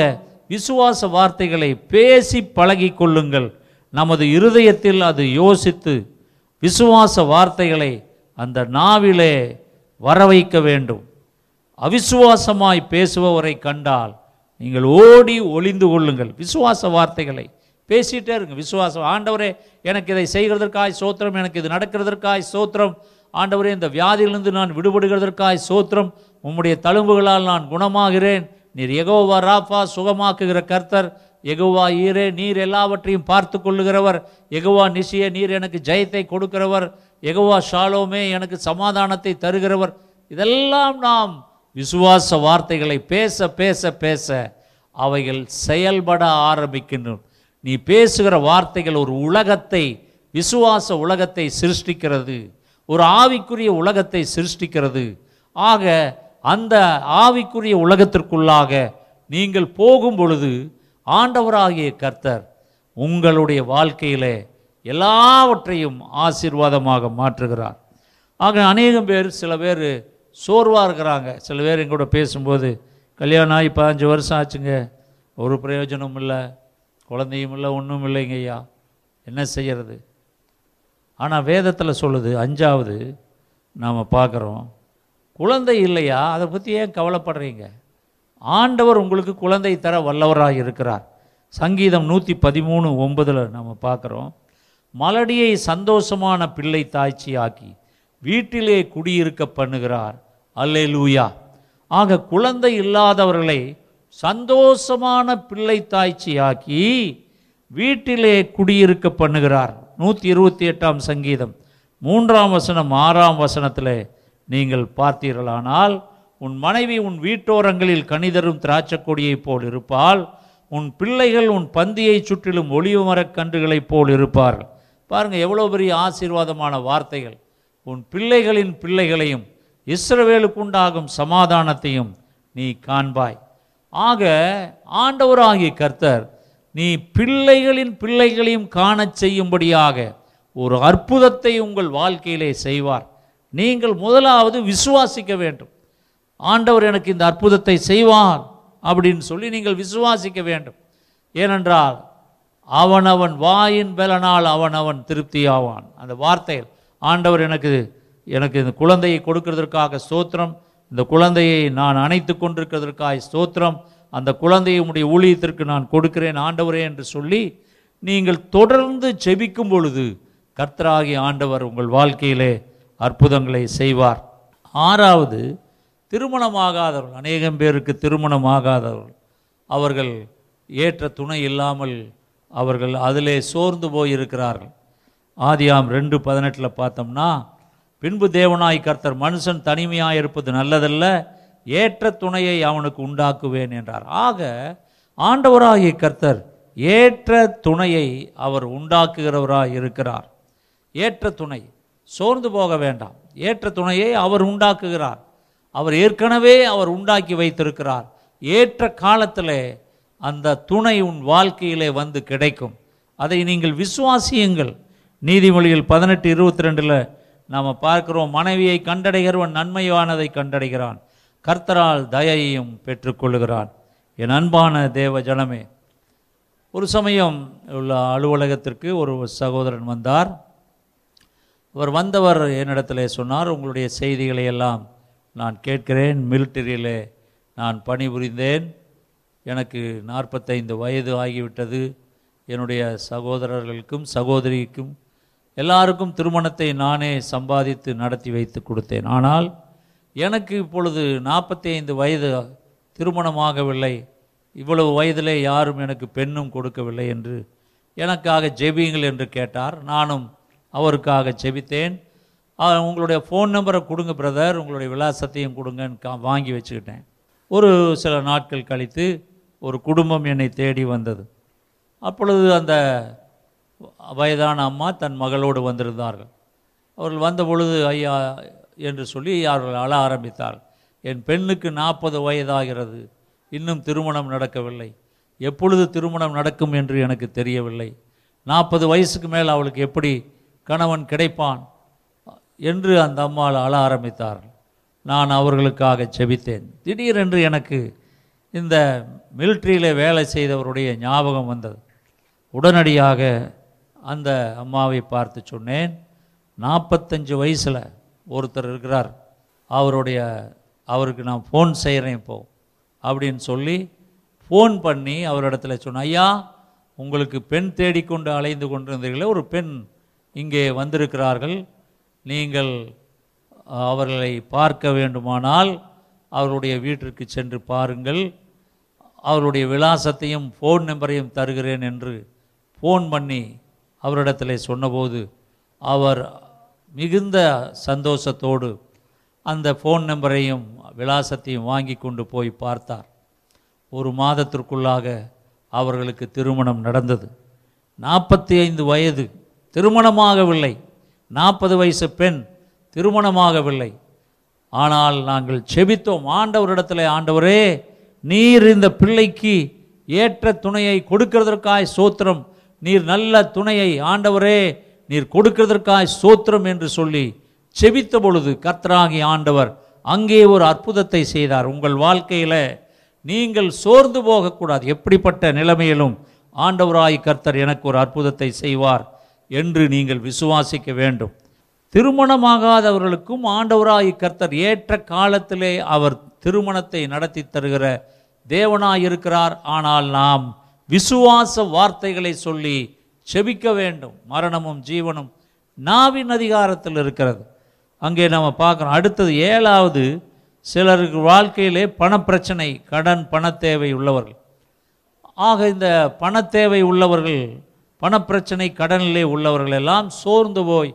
விசுவாச வார்த்தைகளை பேசி பழகி கொள்ளுங்கள். நமது இருதயத்தில் அது யோசித்து விசுவாச வார்த்தைகளை அந்த நாவிலே வரவைக்க வேண்டும். அவிசுவாசமாய் பேசுபவரை கண்டால் நீங்கள் ஓடி ஒளிந்து கொள்ளுங்கள். விசுவாச வார்த்தைகளை பேசிகிட்டே இருங்க. விசுவாசம், ஆண்டவரே எனக்கு இதை செய்கிறதற்காய் சோத்திரம், எனக்கு இது நடக்கிறதற்காய் சோத்திரம், ஆண்டவரே இந்த வியாதியிலிருந்து நான் விடுபடுகிறதற்காய் சோத்திரம், உம்முடைய தழும்புகளால் நான் குணமாகிறேன், நீர் யெகோவா ராஃபா சுகமாக்குகிற கர்த்தர், யெகோவா ஈரே நீர் எல்லாவற்றையும் பார்த்து கொள்ளுகிறவர், யெகோவா நிசியே நீர் எனக்கு ஜெயத்தை கொடுக்கிறவர், யெகோவா ஷாலோமே எனக்கு சமாதானத்தை தருகிறவர். இதெல்லாம் நாம் விசுவாச வார்த்தைகளை பேச பேச பேச அவைகள் செயல்பட ஆரம்பிக்கின்றன. நீ பேசுகிற வார்த்தைகள் ஒரு உலகத்தை, விசுவாச உலகத்தை சிருஷ்டிக்கிறது, ஒரு ஆவிக்குரிய உலகத்தை சிருஷ்டிக்கிறது. ஆக அந்த ஆவிக்குரிய உலகத்திற்குள்ளாக நீங்கள் போகும் பொழுது ஆண்டவராகிய கர்த்தர் உங்களுடைய வாழ்க்கையிலே எல்லாவற்றையும் ஆசீர்வாதமாக மாற்றுகிறார். ஆக அநேகம் பேர், சில பேர் சோர்வாக இருக்கிறாங்க. சில பேர் எங்கூட பேசும்போது, கல்யாணம் ஆகி பதினஞ்சு வருஷம் ஆச்சுங்க, ஒரு பிரயோஜனம் இல்லை, குழந்தையும் இல்லை, ஒன்றும் இல்லைங்க ஐயா, என்ன செய்கிறது? ஆனால் வேதத்தில் சொல்லுது, அஞ்சாவது நாம் பார்க்குறோம், குழந்தை இல்லையா, அதை பற்றி ஏன் கவலைப்படுறீங்க, ஆண்டவர் உங்களுக்கு குழந்தை தர வல்லவராக இருக்கிறார். சங்கீதம் நூற்றி பதிமூணு ஒன்பதில் நம்ம பார்க்குறோம், மலடியை சந்தோஷமான பிள்ளை தாய்ச்சி ஆக்கி வீட்டிலே குடியிருக்க பண்ணுகிறார். அல்லேலூயா. ஆக குழந்தை இல்லாதவர்களை சந்தோஷமான பிள்ளை தாய்ச்சி ஆக்கி வீட்டிலே குடியிருக்க பண்ணுகிறார். நூற்றி இருபத்தி எட்டாம் சங்கீதம் மூன்றாம் வசனம் ஆறாம் வசனத்தில் நீங்கள் பார்த்தீர்களானால், உன் மனைவி உன் வீட்டோரங்களில் கனிதரும் திராட்சக்கொடியைப் போல் இருப்பாள், உன் பிள்ளைகள் உன் பந்தியை சுற்றிலும் ஒளிவு மரக்கன்றுகளைப் போல் இருப்பார்கள். பாருங்கள், எவ்வளோ பெரிய ஆசீர்வாதமான வார்த்தைகள். உன் பிள்ளைகளின் பிள்ளைகளையும் இஸ்ரவேலுக்குண்டாகும் சமாதானத்தையும் நீ காண்பாய். ஆக ஆண்டவராகிய கர்த்தர் நீ பிள்ளைகளின் பிள்ளைகளையும் காணச் செய்யும்படியாக ஒரு அற்புதத்தை உங்கள் வாழ்க்கையிலே செய்வார். நீங்கள் முதலாவது விசுவாசிக்க வேண்டும். ஆண்டவர் எனக்கு இந்த அற்புதத்தை செய்வார் அப்படின்னு சொல்லி நீங்கள் விசுவாசிக்க வேண்டும். ஏனென்றால் அவனவன் வாயின் பலனால் அவனவன் திருப்தியாவான். அந்த வார்த்தைகள், ஆண்டவர் எனக்கு எனக்கு இந்த குழந்தையை கொடுக்கறதற்காக ஸ்தோத்திரம், இந்த குழந்தையை நான் அணைத்து கொண்டிருக்கிறதற்காக ஸ்தோத்திரம், அந்த குழந்தையை உடைய ஊழியத்திற்கு நான் கொடுக்கிறேன் ஆண்டவரே என்று சொல்லி நீங்கள் தொடர்ந்து ஜெபிக்கும் பொழுது கர்த்தராகிய ஆண்டவர் உங்கள் வாழ்க்கையிலே அற்புதங்களை செய்வார். ஆறாவது, திருமணமாகாதவர்கள். அநேகம் பேருக்கு திருமணமாகாதவர்கள், அவர்கள் ஏற்ற துணை இல்லாமல் அவர்கள் அதிலே சோர்ந்து போயிருக்கிறார்கள். ஆதியாம் ரெண்டு பதினெட்டில் பார்த்தோம்னா, பின்பு தேவனாய் கர்த்தர் மனுஷன் தனிமையாக இருப்பது நல்லதல்ல, ஏற்ற துணையை அவனுக்கு உண்டாக்குவேன் என்றார். ஆக ஆண்டவராகிய கர்த்தர் ஏற்ற துணையை அவர் உண்டாக்குகிறவராக இருக்கிறார். ஏற்ற துணை, சோர்ந்து போக வேண்டாம். ஏற்ற துணையை அவர் உண்டாக்குகிறார். அவர் ஏற்கனவே அவர் உண்டாக்கி வைத்திருக்கிறார். ஏற்ற காலத்திலே அந்த துணை உன் வாழ்க்கையிலே வந்து கிடைக்கும். அதை நீங்கள் விசுவாசியுங்கள். நீதிமொழிகள் பதினெட்டு இருபத்தி ரெண்டில் நாம் பார்க்கிறோம், மனைவியை கண்டடைகிறவன் நன்மையானதை கண்டடைகிறான், கர்த்தரால் தயையும் பெற்றுக்கொள்கிறான். என் அன்பான தேவ ஜனமே, ஒரு சமயம் உள்ள அலுவலகத்திற்கு ஒரு சகோதரன் வந்தார். அவர் வந்தவர் என்னிடத்திலே சொன்னார், உங்களுடைய செய்திகளை எல்லாம் நான் கேட்கிறேன், மிலிட்டரியிலே நான் பணிபுரிந்தேன், எனக்கு நாற்பத்தைந்து வயது ஆகிவிட்டது, என்னுடைய சகோதரர்களுக்கும் சகோதரிக்கும் எல்லாருக்கும் திருமணத்தை நானே சம்பாதித்து நடத்தி வைத்து கொடுத்தேன். ஆனால் எனக்கு இப்பொழுது நாற்பத்தி ஐந்து வயது, திருமணமாகவில்லை, இவ்வளவு வயதிலே யாரும் எனக்கு பெண்ணும் கொடுக்கவில்லை என்று எனக்காக ஜெபியுங்கள் என்று கேட்டார். நானும் அவருக்காக ஜெபித்தேன். உங்களுடைய ஃபோன் நம்பரை கொடுங்க பிரதர், உங்களுடைய விலாசத்தையும் கொடுங்கன்னு வாங்கி வச்சுக்கிட்டேன். ஒரு சில நாட்கள் கழித்து ஒரு குடும்பம் என்னை தேடி வந்தது. அப்பொழுது அந்த வயதான அம்மா தன் மகளோடு வந்திருந்தார்கள். அவர்கள் வந்த பொழுது ஐயா என்று சொல்லி அவர்கள் அழ ஆரம்பித்தார். என் பெண்ணுக்கு நாற்பது வயதாகிறது, இன்னும் திருமணம் நடக்கவில்லை, எப்பொழுது திருமணம் நடக்கும் என்று எனக்கு தெரியவில்லை, நாற்பது வயசுக்கு மேல் அவளுக்கு எப்படி கணவன் கிடைப்பான் என்று அந்த அம்மாள் அழ ஆரம்பித்தார். நான் அவர்களுக்காக ஜெபித்தேன். திடீரென்று எனக்கு இந்த மிலிட்ரியில் வேலை செய்தவருடைய ஞாபகம் வந்தது. உடனடியாக அந்த அம்மாவை பார்த்து சொன்னேன், நாற்பத்தஞ்சு வயசில் ஒருத்தர் இருக்கிறார், அவருடைய அவருக்கு நான் ஃபோன் செய்கிறேன் இப்போது அப்படின்னு சொல்லி ஃபோன் பண்ணி அவரிடத்துல சொன்னேன், ஐயா உங்களுக்கு பெண் தேடிக்கொண்டு அலைந்து கொண்டிருந்தீர்களே, ஒரு பெண் இங்கே வந்திருக்கிறார்கள், நீங்கள் அவர்களை பார்க்க வேண்டுமானால் அவருடைய வீட்டிற்கு சென்று பாருங்கள், அவருடைய விலாசத்தையும் ஃபோன் நம்பரையும் தருகிறேன் என்று ஃபோன் பண்ணி அவரிடத்துல சொன்னபோது அவர் மிகுந்த சந்தோஷத்தோடு அந்த ஃபோன் நம்பரையும் விலாசத்தையும் வாங்கி கொண்டு போய் பார்த்தார். ஒரு மாதத்திற்குள்ளாக அவர்களுக்கு திருமணம் நடந்தது. நாற்பத்தி ஐந்து வயது திருமணமாகவில்லை, நாற்பது வயசு பெண் திருமணமாகவில்லை. ஆனால் நாங்கள் செபித்தோம் ஆண்டவரிடத்தில், ஆண்டவரே நீர் இந்த பிள்ளைக்கு ஏற்ற துணையை கொடுக்கிறதற்காய் சோத்திரம், நீர் நல்ல துணையை ஆண்டவரே நீர் கொடுக்கிறதற்காய் சோத்திரம் என்று சொல்லி செபித்த பொழுது கர்த்தராகி ஆண்டவர் அங்கே ஒரு அற்புதத்தை செய்தார். உங்கள் வாழ்க்கையில் நீங்கள் சோர்ந்து போகக்கூடாது, எப்படிப்பட்ட நிலைமையிலும் ஆண்டவராய் கர்த்தர் எனக்கு ஒரு அற்புதத்தை செய்வார் என்று நீங்கள் விசுவாசிக்க வேண்டும். திருமணமாகாதவர்களுக்கும் ஆண்டவராய் கர்த்தர் ஏற்ற காலத்திலே அவர் திருமணத்தை நடத்தி தருகிற தேவனாய் இருக்கிறார். ஆனால் நாம் விசுவாச வார்த்தைகளை சொல்லி செபிக்க வேண்டும். மரணமும் ஜீவனும் நாவின் அதிகாரத்தில் இருக்கிறது. அங்கே நாம் பார்க்குறோம். அடுத்தது ஏழாவது, சிலருக்கு வாழ்க்கையிலே பணப்பிரச்சனை, கடன் பணத்தேவை உள்ளவர்கள். ஆக இந்த பணத்தேவை உள்ளவர்கள், பணப்பிரச்சனை கடனிலே உள்ளவர்கள் எல்லாம் சோர்ந்து போய்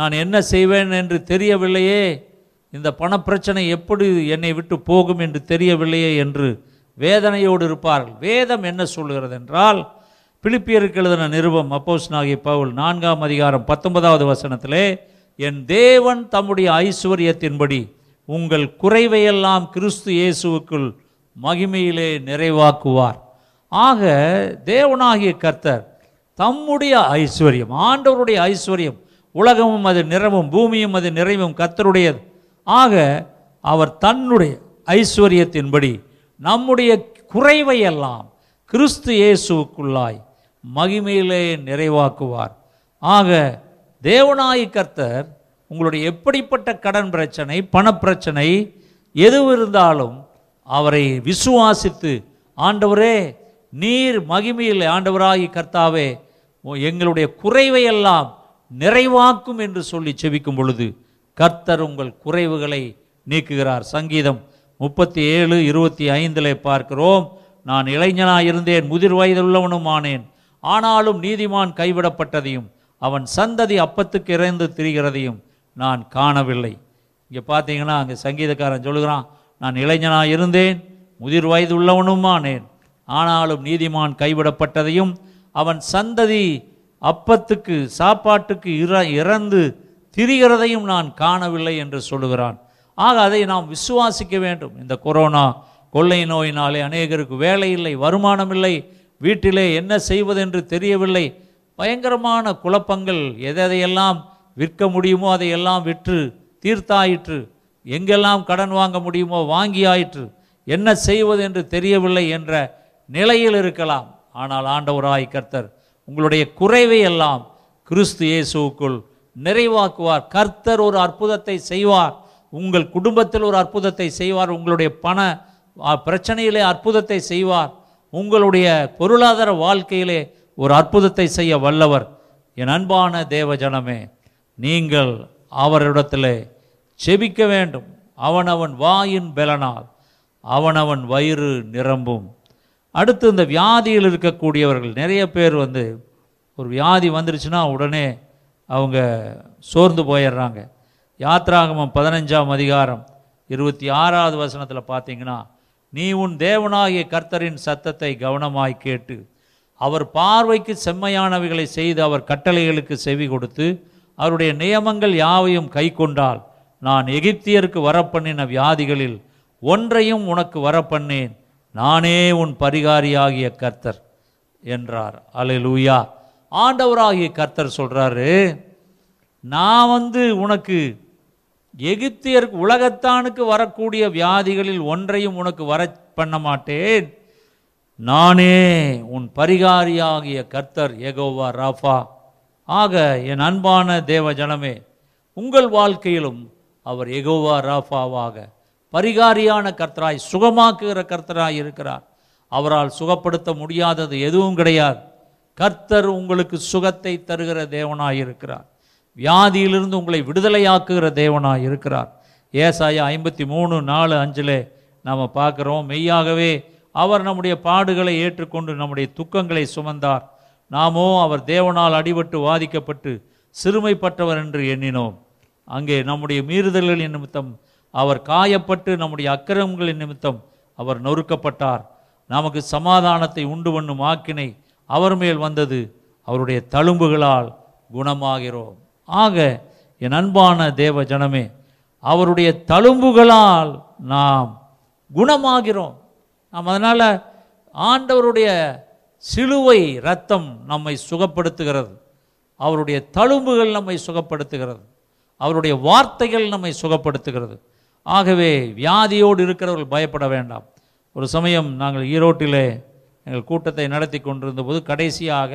நான் என்ன செய்வேன் என்று தெரியவில்லையே, இந்த பணப்பிரச்சனை எப்படி என்னை விட்டு போகும் என்று தெரியவில்லையே என்று வேதனையோடு இருப்பார்கள். வேதம் என்ன சொல்கிறது என்றால், பிலிப்பியருக்கு எழுதின நிருபம் அப்போஸ்தலனாகிய பவுல் நான்காம் அதிகாரம் பத்தொன்பதாவது வசனத்திலே, என் தேவன் தம்முடைய ஐஸ்வர்யத்தின்படி உங்கள் குறைவையெல்லாம் கிறிஸ்து இயேசுவுக்குள் மகிமையிலே நிறைவாக்குவார். ஆக தேவனாகிய கர்த்தர் தம்முடைய ஐஸ்வர்யம், ஆண்டவருடைய ஐஸ்வர்யம், உலகமும் அது நிரவும், பூமியும் அது நிறைவும் கர்த்தருடையது. ஆக அவர் தன்னுடைய ஐஸ்வர்யத்தின்படி நம்முடைய குறைவையெல்லாம் கிறிஸ்து இயேசுவுக்குள்ளாய் மகிமையிலே நிறைவாக்குவார். ஆக தேவனாய் கர்த்தர் உங்களுடைய எப்படிப்பட்ட கடன் பிரச்சனை, பணப்பிரச்சனை எது இருந்தாலும் அவரை விசுவாசித்து, ஆண்டவரே நீர் மகிமையில் ஆண்டவராகி கர்த்தாவே எங்களுடைய குறைவையெல்லாம் நிறைவாக்கும் என்று சொல்லி செபிக்கும் பொழுது கர்த்தர் உங்கள் குறைவுகளை நீக்குகிறார். சங்கீதம் முப்பத்தி ஏழு இருபத்தி ஐந்தில் பார்க்கிறோம், நான் இளைஞனாக இருந்தேன், முதிர் வயதுள்ளவனும் ஆனேன், ஆனாலும் நீதிமான் கைவிடப்பட்டதையும் அவன் சந்ததி அப்பத்துக்கு இறைந்து திரிகிறதையும் நான் காணவில்லை. இங்கே பார்த்தீங்கன்னா அங்கே சங்கீதக்காரன் சொல்கிறான், நான் இளைஞனாக இருந்தேன், முதிர் வயது உள்ளவனும் ஆனேன், ஆனாலும் நீதிமான் கைவிடப்பட்டதையும் அவன் சந்ததி அப்பத்துக்கு சாப்பாட்டுக்கு இற இறந்து திரிகிறதையும் நான் காணவில்லை என்று சொல்லுகிறான். ஆக அதை நாம் விசுவாசிக்க வேண்டும். இந்த கொரோனா கொள்ளை நோயினாலே அநேகருக்கு வேலை இல்லை, வருமானம் இல்லை, வீட்டிலே என்ன செய்வதென்று தெரியவில்லை, பயங்கரமான குழப்பங்கள். எதையெல்லாம் விற்க முடியுமோ அதையெல்லாம் விற்று தீர்த்தாயிற்று, எங்கெல்லாம் கடன் வாங்க முடியுமோ வாங்கியாயிற்று, என்ன செய்வது என்று தெரியவில்லை என்ற நிலையில் இருக்கலாம். ஆனால் ஆண்டவராய் கர்த்தர் உங்களுடைய குறைவை எல்லாம் கிறிஸ்து இயேசுவுக்குள் நிறைவாக்குவார். கர்த்தர் ஒரு அற்புதத்தை செய்வார். உங்கள் குடும்பத்தில் ஒரு அற்புதத்தை செய்வார். உங்களுடைய பண பிரச்சனையிலே அற்புதத்தை செய்வார். உங்களுடைய பொருளாதார வாழ்க்கையிலே ஒரு அற்புதத்தை செய்ய வல்லவர். என் அன்பான தேவஜனமே, நீங்கள் அவரிடத்தில் செபிக்க வேண்டும். அவனவன் வாயின் பலனால் அவனவன் வயிறு நிரம்பும். அடுத்து இந்த வியாதியில் இருக்கக்கூடியவர்கள், நிறைய பேர் வந்து ஒரு வியாதி வந்துருச்சுன்னா உடனே அவங்க சோர்ந்து போயிடுறாங்க. யாத்ராகமம் பதினஞ்சாம் அதிகாரம் இருபத்தி ஆறாவது வசனத்தில் பார்த்தீங்கன்னா, நீ உன் தேவனாகிய கர்த்தரின் சத்தத்தை கவனமாய் கேட்டு அவர் பார்வைக்கு செம்மையானவைகளை செய்து அவர் கட்டளைகளுக்கு செவி கொடுத்து அவருடைய நியமங்கள் யாவையும் கை கொண்டால் நான் எகிப்தியருக்கு வரப்பண்ணின வியாதிகளில் ஒன்றையும் உனக்கு வரப்பண்ணேன், நானே உன் பரிகாரியாகிய கர்த்தர் என்றார். அல்லேலூயா. ஆண்டவராகிய கர்த்தர் சொல்கிறாரு, நான் வந்து உனக்கு எகிப்தியருக்கு உலகத்தானுக்கு வரக்கூடிய வியாதிகளில் ஒன்றையும் உனக்கு வர பண்ண மாட்டேன், நானே உன் பரிகாரியாகிய கர்த்தர் யெகோவா ராஃபா. ஆக என் அன்பான தேவ ஜனமே, உங்கள் வாழ்க்கையிலும் அவர் யெகோவா ராஃபாவாக பரிகாரியான கர்த்தராய் சுகமாக்குகிற கர்த்தராய் இருக்கிறார். அவரால் சுகப்படுத்த முடியாதது எதுவும் கிடையாது. கர்த்தர் உங்களுக்கு சுகத்தை தருகிற தேவனாய் இருக்கிறார். வியாதியிலிருந்து உங்களை விடுதலையாக்குகிற தேவனாய் இருக்கிறார். ஏசாயா ஐம்பத்தி மூணு நாலு அஞ்சில் நாம் பார்க்குறோம், மெய்யாகவே அவர் நம்முடைய பாடுகளை ஏற்றுக்கொண்டு நம்முடைய துக்கங்களை சுமந்தார், நாமோ அவர் தேவனால் அடிபட்டு வாதிக்கப்பட்டு சிறுமைப்பட்டவர் என்று எண்ணினோம். அங்கே நம்முடைய மீறுதல்களின் நிமித்தம் அவர் காயப்பட்டு நம்முடைய அக்கிரமங்களின் நிமித்தம் அவர் நொறுக்கப்பட்டார். நமக்கு சமாதானத்தை உண்டு பண்ணும் ஆக்கினை அவர் மேல் வந்தது, அவருடைய தழும்புகளால் குணமாகிறோம். ஆக என் அன்பான தேவ ஜனமே, அவருடைய தழும்புகளால் நாம் குணமாகிறோம். நாம் அதனால் ஆண்டவருடைய சிலுவை இரத்தம் நம்மை சுகப்படுத்துகிறது, அவருடைய தழும்புகள் நம்மை சுகப்படுத்துகிறது, அவருடைய வார்த்தைகள் நம்மை சுகப்படுத்துகிறது. ஆகவே வியாதியோடு இருக்கிறவர்கள் பயப்பட வேண்டாம். ஒரு சமயம் நாங்கள் ஈரோட்டிலே எங்கள் கூட்டத்தை நடத்தி கொண்டிருந்த போது கடைசியாக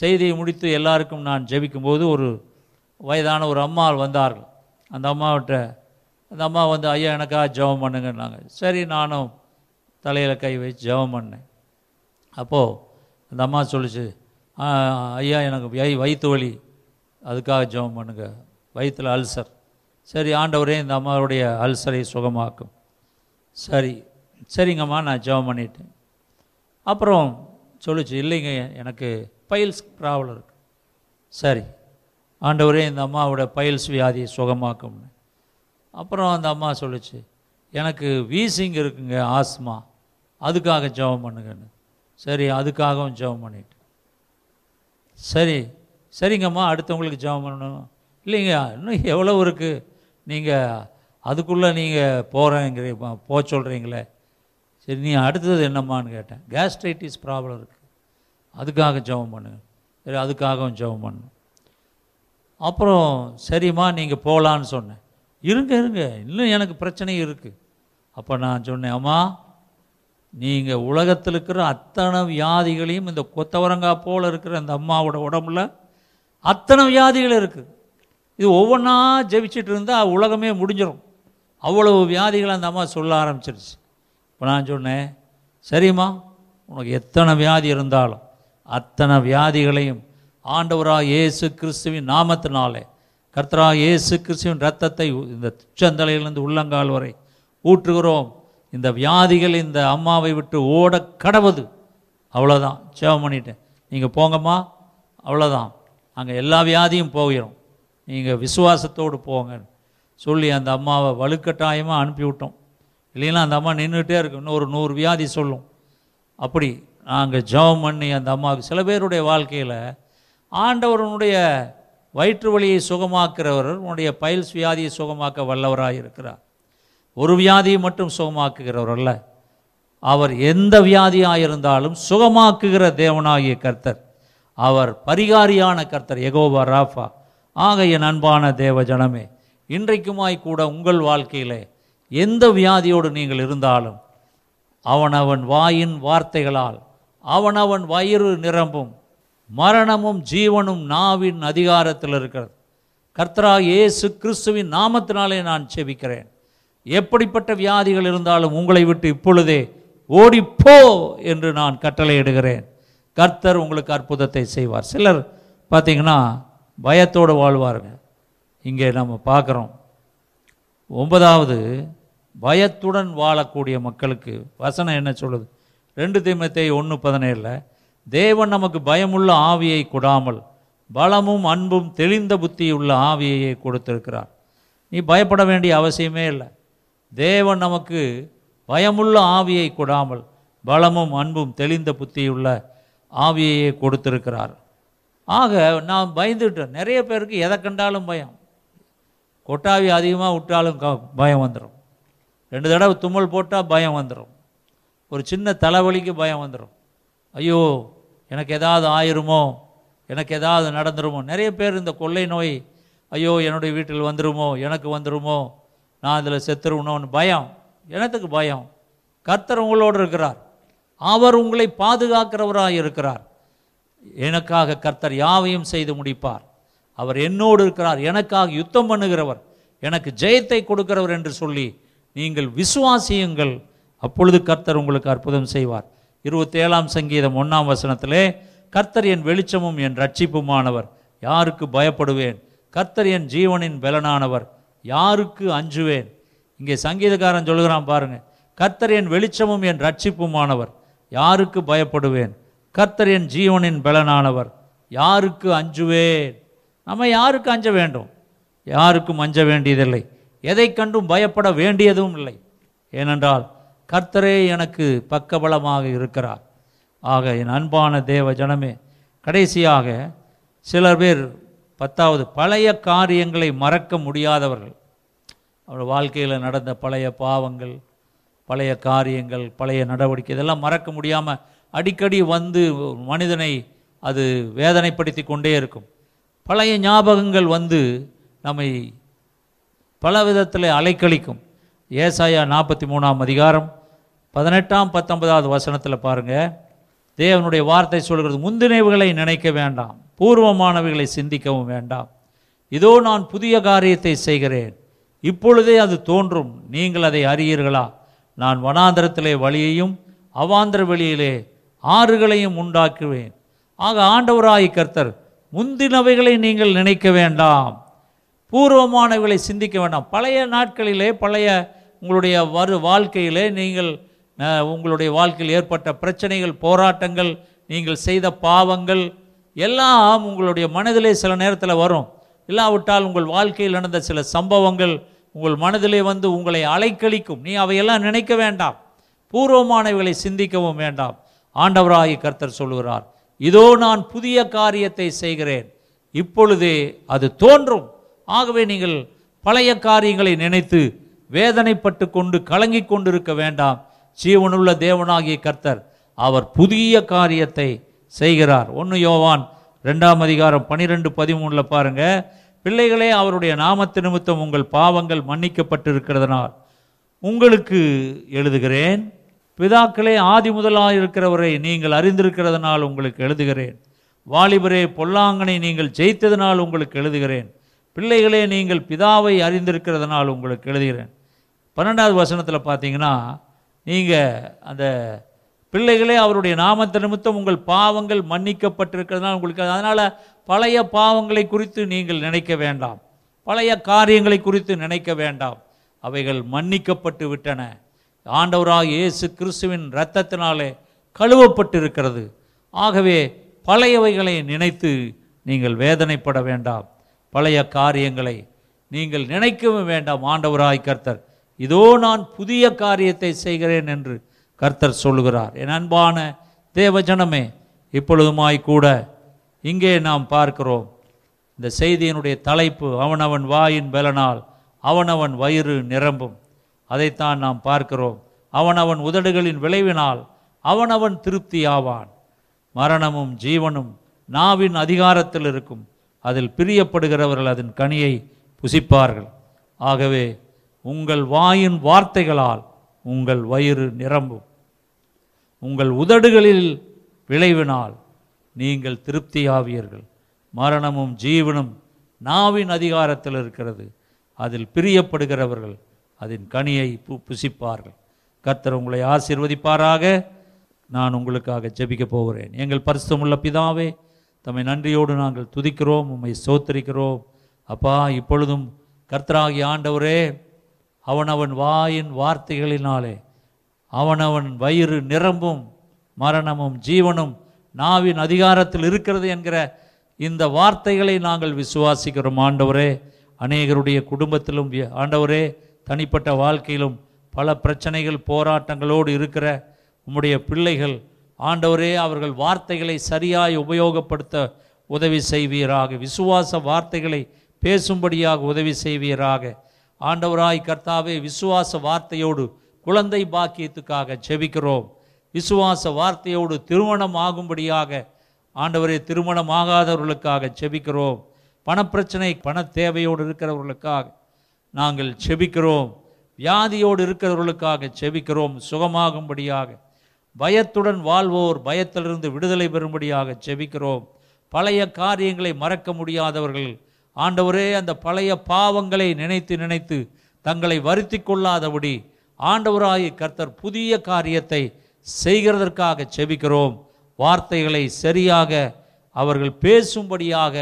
செய்தியை முடித்து எல்லாருக்கும் நான் ஜெபிக்கும்போது ஒரு வயதான ஒரு அம்மா வந்தார்கள். அந்த அம்மாவிட்ட அந்த அம்மா வந்து, ஐயா எனக்காக ஜெபம் பண்ணுங்கன்னாங்க. சரி, நானும் தலையில் கை வச்சு ஜெபம் பண்ணேன். அப்போது அந்த அம்மா சொல்லிச்சு, ஐயா எனக்கு வை வயிற்று வலி, அதுக்காக ஜெபம் பண்ணுங்க, வயிற்றில் அல்சர். சரி, ஆண்டவரே இந்த அம்மாவுடைய அல்சரை சுகமாக்கும். சரி சரிங்கம்மா நான் ஜெபம் பண்ணிட்டேன். அப்புறம் சொல்லிச்சு, இல்லைங்க எனக்கு பைல்ஸ் ப்ராப்ளம் இருக்குது. சரி, ஆண்டவரே இந்த அம்மாவோட பைல்ஸ் வியாதியை சுகமாக்கும்னு. அப்புறம் அந்த அம்மா சொல்லிச்சு, எனக்கு வீசிங் இருக்குங்க, ஆஸ்மா, அதுக்காக ஜெபம் பண்ணுங்கன்னு. சரி, அதுக்காகவும் ஜெபம் பண்ணிட்டேன். சரி சரிங்கம்மா அடுத்தவங்களுக்கு ஜெபம் பண்ணணும். இல்லைங்க இன்னும் எவ்வளோ இருக்குது, நீங்கள் அதுக்குள்ளே நீங்கள் போகிறேங்கிறீ போக சொல்கிறீங்களே. சரி, நீ அடுத்தது என்னம்மான்னு கேட்டேன். கேஸ்ட்ரைட்டிஸ் ப்ராப்ளம் இருக்குது, அதுக்காக ஜெபம் பண்ணுங்க. சரி, அதுக்காகவும் ஜெபம் பண்ணணும். அப்புறம் சரிம்மா நீங்கள் போகலான்னு சொன்னேன். இருங்க இருங்க இன்னும் எனக்கு பிரச்சனை இருக்குது. அப்போ நான் சொன்னேன், அம்மா நீங்கள் உலகத்தில் இருக்கிற அத்தனை வியாதிகளையும் இந்த கொத்தவரங்காய் போல் இருக்கிற அந்த அம்மாவோட உடம்புல அத்தனை வியாதிகள் இருக்குது. இது ஒவ்வொன்றா ஜெபிச்சுட்டு இருந்தால் உலகமே முடிஞ்சிடும். அவ்வளவு வியாதிகளை அந்த அம்மா சொல்ல ஆரம்பிச்சிருச்சு. இப்போ நான் சொன்னேன், சரிம்மா உனக்கு எத்தனை வியாதி இருந்தாலும் அத்தனை வியாதிகளையும் ஆண்டவராக இயேசு கிறிஸ்துவின் நாமத்தினாலே கர்த்தராக இயேசு கிறிஸ்துவின் இரத்தத்தை இந்த உச்சந்தலையிலிருந்து உள்ளங்கால் வரை ஊற்றுகிறோம். இந்த வியாதிகள் இந்த அம்மாவை விட்டு ஓட கடவுது. அவ்வளோதான், ஜெபம் பண்ணிட்டேன். நீங்கள் போங்கம்மா, அவ்வளோதான், அங்கே எல்லா வியாதியும் போகிறோம், நீங்கள் விசுவாசத்தோடு போங்க சொல்லி அந்த அம்மாவை வலுக்கட்டாயமாக அனுப்பிவிட்டோம். இல்லைன்னா அந்த அம்மா நின்றுகிட்டே இருக்கு, இன்னும் ஒரு நூறு வியாதி சொல்லும். அப்படி நாங்கள் ஜெபம் பண்ணி அந்த அம்மாவுக்கு சில பேருடைய வாழ்க்கையில் ஆண்டவருடைய வயிற்று வலியை சுகமாக்குறவர் உன்னுடைய பைல்ஸ் வியாதியை சுகமாக்க வல்லவராக இருக்கிறார். ஒரு வியாதியை மட்டும் சுகமாக்குகிறவர் அல்ல, அவர் எந்த வியாதியாக இருந்தாலும் சுகமாக்குகிற தேவனாகிய கர்த்தர், அவர் பரிகாரியான கர்த்தர், யெகோவா ராஃபா. ஆக என் அன்பான தேவ ஜனமே, இன்றைக்குமாய் கூட உங்கள் வாழ்க்கையிலே எந்த வியாதியோடு நீங்கள் இருந்தாலும் அவனவன் வாயின் வார்த்தைகளால் அவனவன் வயிறு நிரம்பும். மரணமும் ஜீவனும் நாவின் அதிகாரத்தில் இருக்கிறது. கர்த்தராகிய இயேசு கிறிஸ்துவின் நாமத்தினாலே நான் செபிக்கிறேன், எப்படிப்பட்ட வியாதிகள் இருந்தாலும் உங்களை விட்டு இப்பொழுதே ஓடிப்போ என்று நான் கட்டளையிடுகிறேன். கர்த்தர் உங்களுக்கு அற்புதத்தை செய்வார். சிலர் பார்த்திங்கன்னா பயத்தோடு வாழ்வாருங்க. இங்கே நம்ம பார்க்குறோம், ஒன்பதாவது பயத்துடன் வாழக்கூடிய மக்களுக்கு வசனம் என்ன சொல்லுது? ரெண்டு தீமத்தை ஒன்று பதினேழில், தேவன் நமக்கு பயமுள்ள ஆவியை கொடாமல் பலமும் அன்பும் தெளிந்த புத்தியுள்ள ஆவியையே கொடுத்திருக்கிறார். நீ பயப்பட வேண்டிய அவசியமே இல்லை. தேவன் நமக்கு பயமுள்ள ஆவியை கொடாமல் பலமும் அன்பும் தெளிந்த புத்தியுள்ள ஆவியையே கொடுத்திருக்கிறார். ஆக நாம் பயந்துட்டோம். நிறைய பேருக்கு எதை கண்டாலும் பயம். கொட்டாவி அதிகமாக விட்டாலும் பயம் வந்துடும். ரெண்டு தடவை தும்மல் போட்டால் பயம் வந்துடும். ஒரு சின்ன தலைவலிக்கு பயம் வந்துடும். ஐயோ எனக்கு எதாவது ஆயிருமோ, எனக்கு எதாவது நடந்துருமோ. நிறைய பேர் இந்த கொள்ளை நோய், ஐயோ என்னுடைய வீட்டில் வந்துடுமோ, எனக்கு வந்துடுமோ, நான் அதில் செத்துருவோன்னு பயம். எனத்துக்கு பயம். கர்த்தர் உங்களோடு இருக்கிறார். அவர் உங்களை பாதுகாக்கிறவராக இருக்கிறார். எனக்காக கர்த்தர் யாவையும் செய்து முடிப்பார். அவர் என்னோடு இருக்கிறார். எனக்காக யுத்தம் பண்ணுகிறவர், எனக்கு ஜெயத்தை கொடுக்கிறவர் என்று சொல்லி நீங்கள் விசுவாசியுங்கள். அப்பொழுது கர்த்தர் உங்களுக்கு அற்புதம் செய்வார். இருபத்தேழாம் சங்கீதம் ஒன்றாம் வசனத்திலே, கர்த்தர் என் வெளிச்சமும் என் ரட்சிப்புமானவர், யாருக்கு பயப்படுவேன்? கர்த்தர் என் ஜீவனின் பலனானவர், யாருக்கு அஞ்சுவேன்? இங்கே சங்கீதக்காரன் சொல்லுகிறான் பாருங்கள், கர்த்தர் என் வெளிச்சமும் என் ரட்சிப்புமானவர், யாருக்கு பயப்படுவேன்? கர்த்தர் என் ஜீவனின் பலனானவர், யாருக்கு அஞ்சுவேன்? நம்ம யாருக்கு அஞ்ச வேண்டும்? யாருக்கும் அஞ்ச வேண்டியதில்லை. எதை கண்டும் பயப்பட வேண்டியதும் இல்லை. ஏனென்றால் கர்த்தரே எனக்கு பக்கபலமாக இருக்கிறார். ஆக என் அன்பான தேவ ஜனமே, கடைசியாக சிலர் பேர் பத்தாவது, பழைய காரியங்களை மறக்க முடியாதவர்கள். அவருடைய வாழ்க்கையில் நடந்த பழைய பாவங்கள், பழைய காரியங்கள், பழைய நடவடிக்கை, இதெல்லாம் மறக்க முடியாமல் அடிக்கடி வந்து மனிதனை அது வேதனைப்படுத்தி கொண்டே இருக்கும். பழைய ஞாபகங்கள் வந்து நம்மை பல விதத்தில் அலைக்கழிக்கும். ஏசாயா நாற்பத்தி மூணாம் அதிகாரம் பதினெட்டாம் பத்தொன்பதாவது வசனத்தில் பாருங்கள், தேவனுடைய வார்த்தை சொல்கிறது, முந்தினைவுகளை நினைக்க வேண்டாம், பூர்வமானவைகளை சிந்திக்கவும் வேண்டாம். இதோ நான் புதிய காரியத்தை செய்கிறேன், இப்பொழுதே அது தோன்றும், நீங்கள் அதை அறியீர்களா? நான் வனாந்திரத்திலே வழியையும் அவாந்திர வெளியிலே ஆறுகளையும் உண்டாக்குவேன். ஆக ஆண்டவராய் கர்த்தர், முந்தினவைகளை நீங்கள் நினைக்க வேண்டாம், பூர்வமானவைகளை சிந்திக்க வேண்டாம். பழைய நாட்களிலே, பழைய உங்களுடைய வரு வாழ்க்கையிலே நீங்கள் உங்களுடைய வாழ்க்கையில் ஏற்பட்ட பிரச்சனைகள், போராட்டங்கள், நீங்கள் செய்த பாவங்கள் எல்லாம் உங்களுடைய மனதிலே சில நேரத்தில் வரும். இல்லாவிட்டால் உங்கள் வாழ்க்கையில் நடந்த சில சம்பவங்கள் உங்கள் மனதிலே வந்து உங்களை அலைக்கழிக்கும். நீ அவையெல்லாம் நினைக்க வேண்டாம், பூர்வமானவைகளை சிந்திக்கவும் வேண்டாம். ஆண்டவராகிய கர்த்தர் சொல்கிறார், இதோ நான் புதிய காரியத்தை செய்கிறேன், இப்பொழுதே அது தோன்றும். ஆகவே நீங்கள் பழைய காரியங்களை நினைத்து வேதனைப்பட்டு கொண்டு கலங்கி கொண்டிருக்க வேண்டாம். ஜீவனுள்ள தேவனாகிய கர்த்தர் அவர் புதிய காரியத்தை செய்கிறார். ஒன்று யோவான் ரெண்டாம் அதிகாரம் பன்னிரெண்டு பதிமூணில் பாருங்கள், பிள்ளைகளே அவருடைய நாமத்து நிமித்தம் உங்கள் பாவங்கள் மன்னிக்கப்பட்டிருக்கிறதுனால் உங்களுக்கு எழுதுகிறேன். பிதாக்களே ஆதி முதலாக இருக்கிறவரை நீங்கள் அறிந்திருக்கிறதுனால் உங்களுக்கு எழுதுகிறேன். வாலிபரே பொல்லாங்கனை நீங்கள் ஜெயித்ததினால் உங்களுக்கு எழுதுகிறேன். பிள்ளைகளே நீங்கள் பிதாவை அறிந்திருக்கிறதுனால் உங்களுக்கு எழுதுகிறேன். பன்னெண்டாவது வசனத்தில் பார்த்தீங்கன்னா, நீங்கள் அந்த பிள்ளைகளே அவருடைய நாமத்தை நிமித்தம் உங்கள் பாவங்கள் மன்னிக்கப்பட்டிருக்கிறதுனால் உங்களுக்கு, அதனால் பழைய பாவங்களை குறித்து நீங்கள் நினைக்க வேண்டாம், பழைய காரியங்களை குறித்து நினைக்க வேண்டாம். அவைகள் மன்னிக்கப்பட்டு விட்டன. ஆண்டவராக இயேசு கிறிஸ்துவின் இரத்தத்தினாலே கழுவப்பட்டிருக்கிறது. ஆகவே பழையவைகளை நினைத்து நீங்கள் வேதனைப்பட வேண்டாம், பழைய காரியங்களை நீங்கள் நினைக்கவும் வேண்டாம். ஆண்டவராய் கர்த்தர் இதோ நான் புதிய காரியத்தை செய்கிறேன் என்று கர்த்தர் சொல்லுகிறார். என் அன்பான தேவஜனமே, இப்பொழுதுமாய்க்கூட இங்கே நாம் பார்க்கிறோம் இந்த செய்தியினுடைய தலைப்பு, அவனவன் வாயின் பலனால் அவனவன் வயிறு நிரம்பும். அதைத்தான் நாம் பார்க்கிறோம். அவனவன் உதடுகளின் விளைவினால் அவனவன் திருப்தியாவான். மரணமும் ஜீவனும் நாவின் அதிகாரத்தில் இருக்கும், அதில் பிரியப்படுகிறவர்கள் அதன் கனியை புசிப்பார்கள். ஆகவே உங்கள் வாயின் வார்த்தைகளால் உங்கள் வயிறு நிரம்பும். உங்கள் உதடுகளில் விளைவினால் நீங்கள் திருப்தியாவீர்கள். மரணமும் ஜீவனும் நாவின் அதிகாரத்தில் இருக்கிறது, அதில் பிரியப்படுகிறவர்கள் அதன் கனியை புசிப்பார்கள். கர்த்தர் உங்களை ஆசீர்வதிப்பாராக. நான் உங்களுக்காக ஜெபிக்க போகிறேன். எங்கள் பரிசுத்தமுள்ள பிதாவே, தம்மை நன்றியோடு நாங்கள் துதிக்கிறோம், உம்மை ஸ்தோத்திரிக்கிறோம் அப்பா. இப்பொழுதும் கர்த்தராகிய ஆண்டவரே, அவனவன் வாயின் வார்த்தைகளினாலே அவனவன் வயிறு நிரம்பும், மரணமும் ஜீவனும் நாவின் அதிகாரத்தில் இருக்கிறது என்கிற இந்த வார்த்தைகளை நாங்கள் விசுவாசிக்கிறோம் ஆண்டவரே. அநேகருடைய குடும்பத்திலும் ஆண்டவரே, தனிப்பட்ட வாழ்க்கையிலும் பல பிரச்சனைகள் போராட்டங்களோடு இருக்கிற உம்முடைய பிள்ளைகள் ஆண்டவரே, அவர்கள் வார்த்தைகளை சரியாய் உபயோகப்படுத்த உதவி செய்வீராக. விசுவாச வார்த்தைகளை பேசும்படியாக உதவி செய்வீராக ஆண்டவராய். கர்த்தாவே, விசுவாச வார்த்தையோடு குழந்தை பாக்கியத்துக்காக ஜெபிக்கிறோம். விசுவாச வார்த்தையோடு திருமணம் ஆகும்படியாக ஆண்டவரே, திருமணம் ஆகாதவர்களுக்காக ஜெபிக்கிறோம். பணப்பிரச்சனை பண தேவையோடு இருக்கிறவர்களுக்காக நாங்கள் ஜெபிக்கிறோம். வியாதியோடு இருக்கிறவர்களுக்காக ஜெபிக்கிறோம், சுகமாகும்படியாக. பயத்துடன் வாழ்வோர் பயத்திலிருந்து விடுதலை பெறும்படியாக ஜெபிக்கிறோம். பழைய காரியங்களை மறக்க முடியாதவர்கள் ஆண்டவரே, அந்த பழைய பாவங்களை நினைத்து நினைத்து தங்களை வருத்தி கொள்ளாதபடி ஆண்டவராகிய கர்த்தர் புதிய காரியத்தை செய்கிறதற்காக ஜெபிக்கிறோம். வார்த்தைகளை சரியாக அவர்கள் பேசும்படியாக,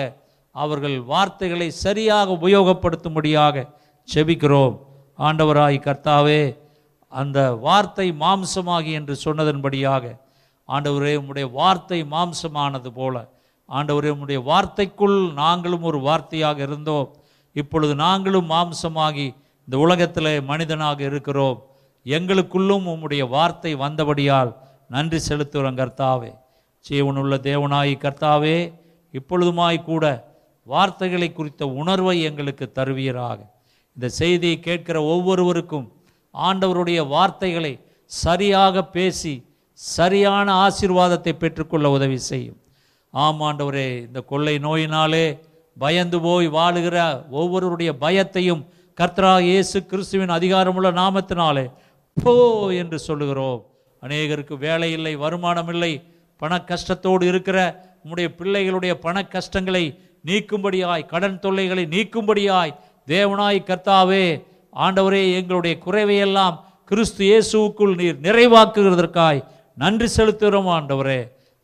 அவர்கள் வார்த்தைகளை சரியாக உபயோகப்படுத்தும்படியாக ஜெபிக்கிறோம் ஆண்டவராய் கர்த்தாவே. அந்த வார்த்தை மாம்சமாகி என்று சொன்னதன்படியாக ஆண்டவரே, உம்முடைய வார்த்தை மாம்சமானது போல ஆண்டவரே, உம்முடைய வார்த்தைக்குள் நாங்களும் ஒரு வார்த்தையாக இருந்தோம். இப்பொழுது நாங்களும் மாம்சமாகி இந்த உலகத்தில் மனிதனாக இருக்கிறோம். எங்களுக்குள்ளும் உம்முடைய வார்த்தை வந்தபடியால் நன்றி செலுத்துகிறோம் கர்த்தாவே. ஜீவனுள்ள தேவனாய் கர்த்தாவே, இப்பொழுதுமாய் கூட வார்த்தைகளை குறித்த உணர்வை எங்களுக்கு தருவீராக. இந்த செய்தியை கேட்கிற ஒவ்வொருவருக்கும் ஆண்டவருடைய வார்த்தைகளை சரியாக பேசி சரியான ஆசீர்வாதத்தை பெற்றுக்கொள்ள உதவி செய்யும். ஆம் ஆண்டவரே, இந்த கொள்ளை நோயினாலே பயந்து போய் வாழுகிற ஒவ்வொருவருடைய பயத்தையும் கர்த்தராகிய இயேசு கிறிஸ்துவின் அதிகாரமுள்ள நாமத்தினாலே போ என்று சொல்லுகிறோம். அநேகருக்கு வேலை இல்லை, வருமானம் இல்லை, பண கஷ்டத்தோடு இருக்கிற உம்முடைய பிள்ளைகளுடைய பண கஷ்டங்களை நீக்கும்படியாய், கடன் தொல்லைகளை நீக்கும்படியாய் தேவனாய் கர்த்தாவே ஆண்டவரே, எங்களுடைய குறைவையெல்லாம் கிறிஸ்து இயேசுவுக்குள் நீர் நிறைவாக்குகிறதற்காய் நன்றி செலுத்துகிறோம் ஆண்டவரே.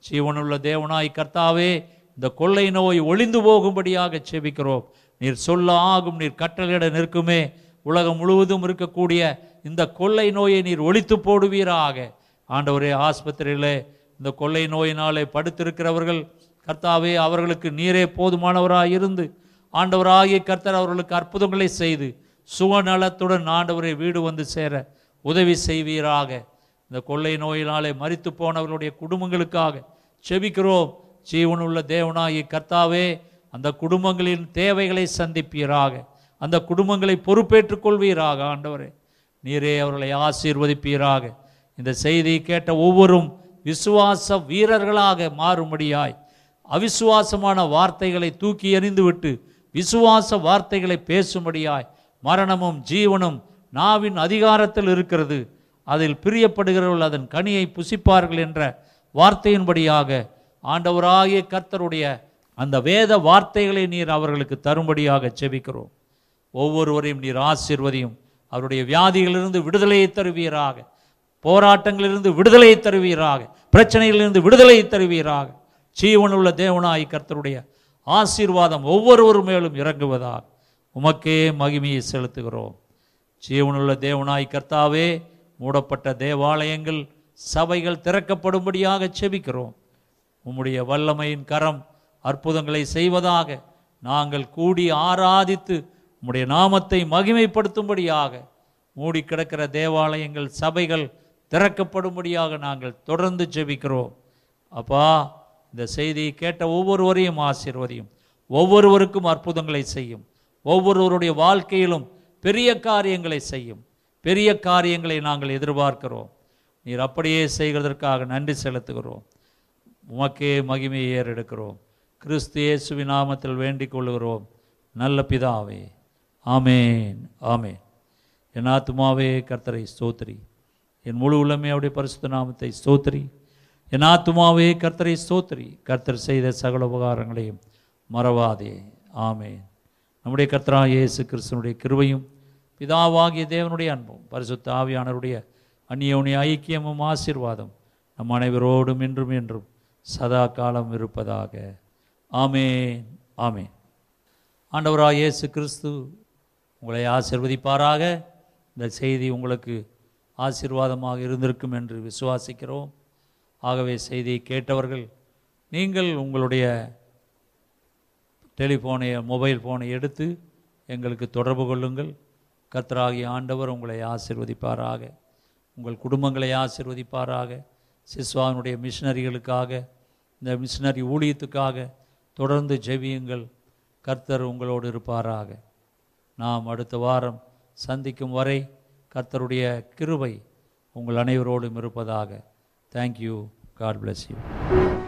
ஜீவனுள்ள தேவனாய் கர்த்தாவே, இந்த கொள்ளை நோய் ஒளிந்து போகும்படியாக செபிக்கிறோம். நீர் சொல்ல ஆகும், நீர் கட்டளையிட நிற்குமே. உலகம் முழுவதும் இருக்கக்கூடிய இந்த கொள்ளை நோயை நீர் ஒழித்து போடுவீராக ஆண்டவரே. ஆஸ்பத்திரியிலே இந்த கொள்ளை நோயினாலே படுத்திருக்கிறவர்கள் கர்த்தாவே, அவர்களுக்கு நீரே போதுமானவராக இருந்து ஆண்டவராகிய கர்த்தர் அவர்களுக்கு அற்புதங்களை செய்து சுகநலத்துடன் ஆண்டவரை வீடு வந்து சேர உதவி செய்வீராக. இந்த கொள்ளை நோயினாலே மரித்து போனவர்களுடைய குடும்பங்களுக்காக செபிக்கிறோம். ஜீவனுள்ள தேவனாகிய கர்த்தாவே, அந்த குடும்பங்களின் தேவைகளை சந்திப்பீராக, அந்த குடும்பங்களை பொறுப்பேற்றுக் கொள்வீராக ஆண்டவரே. நீரே அவர்களை ஆசீர்வதிப்பீராக. இந்த செய்தியை கேட்ட ஒவ்வொரும் விசுவாச வீரர்களாக மாறும்படியாய், அவிசுவாசமான வார்த்தைகளை தூக்கி எறிந்துவிட்டு விசுவாச வார்த்தைகளை பேசும்படியாய், மரணமும் ஜீவனும் நாவின் அதிகாரத்தில் இருக்கிறது, அதில் பிரியப்படுகிறவர்கள் அதன் கனியை புசிப்பார்கள் என்ற வார்த்தையின்படியாக ஆண்டவராகிய கர்த்தருடைய அந்த வேத வார்த்தைகளை நீர் அவர்களுக்கு தரும்படியாக செபிக்கிறோம். ஒவ்வொருவரையும் நீர் ஆசீர்வதியும். அவருடைய வியாதிகளிலிருந்து விடுதலையை தருவீராக, போராட்டங்களிலிருந்து விடுதலையை தருவீராக, பிரச்சனைகளிலிருந்து விடுதலையை தருவீராக. ஜீவனுள்ள தேவனாய் கர்த்தருடைய ஆசீர்வாதம் ஒவ்வொருவர் மேலும் இறங்குவதாக உமக்கே மகிமையை செலுத்துகிறோம். ஜீவனுள்ள தேவனாய் கர்த்தாவே, மூடப்பட்ட தேவாலயங்கள் சபைகள் திறக்கப்படும்படியாக செபிக்கிறோம். உம்முடைய வல்லமையின் கரம் அற்புதங்களை செய்வதாக. நாங்கள் கூடி ஆராதித்து உம்முடைய நாமத்தை மகிமைப்படுத்தும்படியாக மூடி கிடக்கிற தேவாலயங்கள் சபைகள் திறக்கப்படும்படியாக நாங்கள் தொடர்ந்து ஜெபிக்கிறோம். அப்பா, இந்த செய்தியை கேட்ட ஒவ்வொருவரையும் ஆசீர்வதியும், ஒவ்வொருவருக்கும் அற்புதங்களை செய்யும், ஒவ்வொருவருடைய வாழ்க்கையிலும் பெரிய காரியங்களை செய்யும். பெரிய காரியங்களை நாங்கள் எதிர்பார்க்கிறோம். நீர் அப்படியே செய்கிறதற்காக நன்றி செலுத்துகிறோம். உமக்கே மகிமையை ஏறெடுக்கிறோம். கிறிஸ்து இயேசுவின் நாமத்தில் வேண்டிக் கொள்கிறோம் நல்ல பிதாவே. ஆமேன், ஆமேன். என் ஆத்துமாவே கர்த்தரை ஸ்தோத்திரி, என் முழு உள்ளமே அவருடைய பரிசுத்த நாமத்தை ஸ்தோத்திரி. என் ஆத்துமாவே கர்த்தரை ஸ்தோத்திரி, கர்த்தர் செய்த சகல உபகாரங்களையும் மறவாதே. ஆமேன். நம்முடைய கர்த்தராகிய இயேசு கிறிஸ்துவனுடைய கிருபையும் பிதாவாகிய தேவனுடைய அன்பும் பரிசுத்த ஆவியானவருடைய அந்நியோன்ய ஐக்கியமும் ஆசீர்வாதம் நம் அனைவரோடும் என்றும் என்றும் சதா காலம் இருப்பதாக. ஆமேன், ஆமேன். ஆண்டவராகிய இயேசு கிறிஸ்து உங்களை ஆசீர்வதிப்பாராக. இந்த செய்தி உங்களுக்கு ஆசீர்வாதமாக இருந்திருக்கும் என்று விசுவாசிக்கிறோம். ஆகவே செய்தியை கேட்டவர்கள், நீங்கள் உங்களுடைய டெலிஃபோனை, மொபைல் ஃபோனை எடுத்து எங்களுக்கு தொடர்பு கொள்ளுங்கள். கர்த்தராகிய ஆண்டவர் உங்களை ஆசீர்வதிப்பாராக, உங்கள் குடும்பங்களை ஆசீர்வதிப்பாராக. சிஸ்வானுடைய மிஷினரிகளுக்காக, இந்த மிஷினரி ஊழியத்துக்காக தொடர்ந்து ஜெபியுங்கள். கர்த்தர் உங்களோடு இருப்பாராக. நாம் அடுத்த வாரம் சந்திக்கும் வரை கர்த்தருடைய கிருபை உங்கள் அனைவரோடும் இருப்பதாக. தேங்க்யூ. God bless you.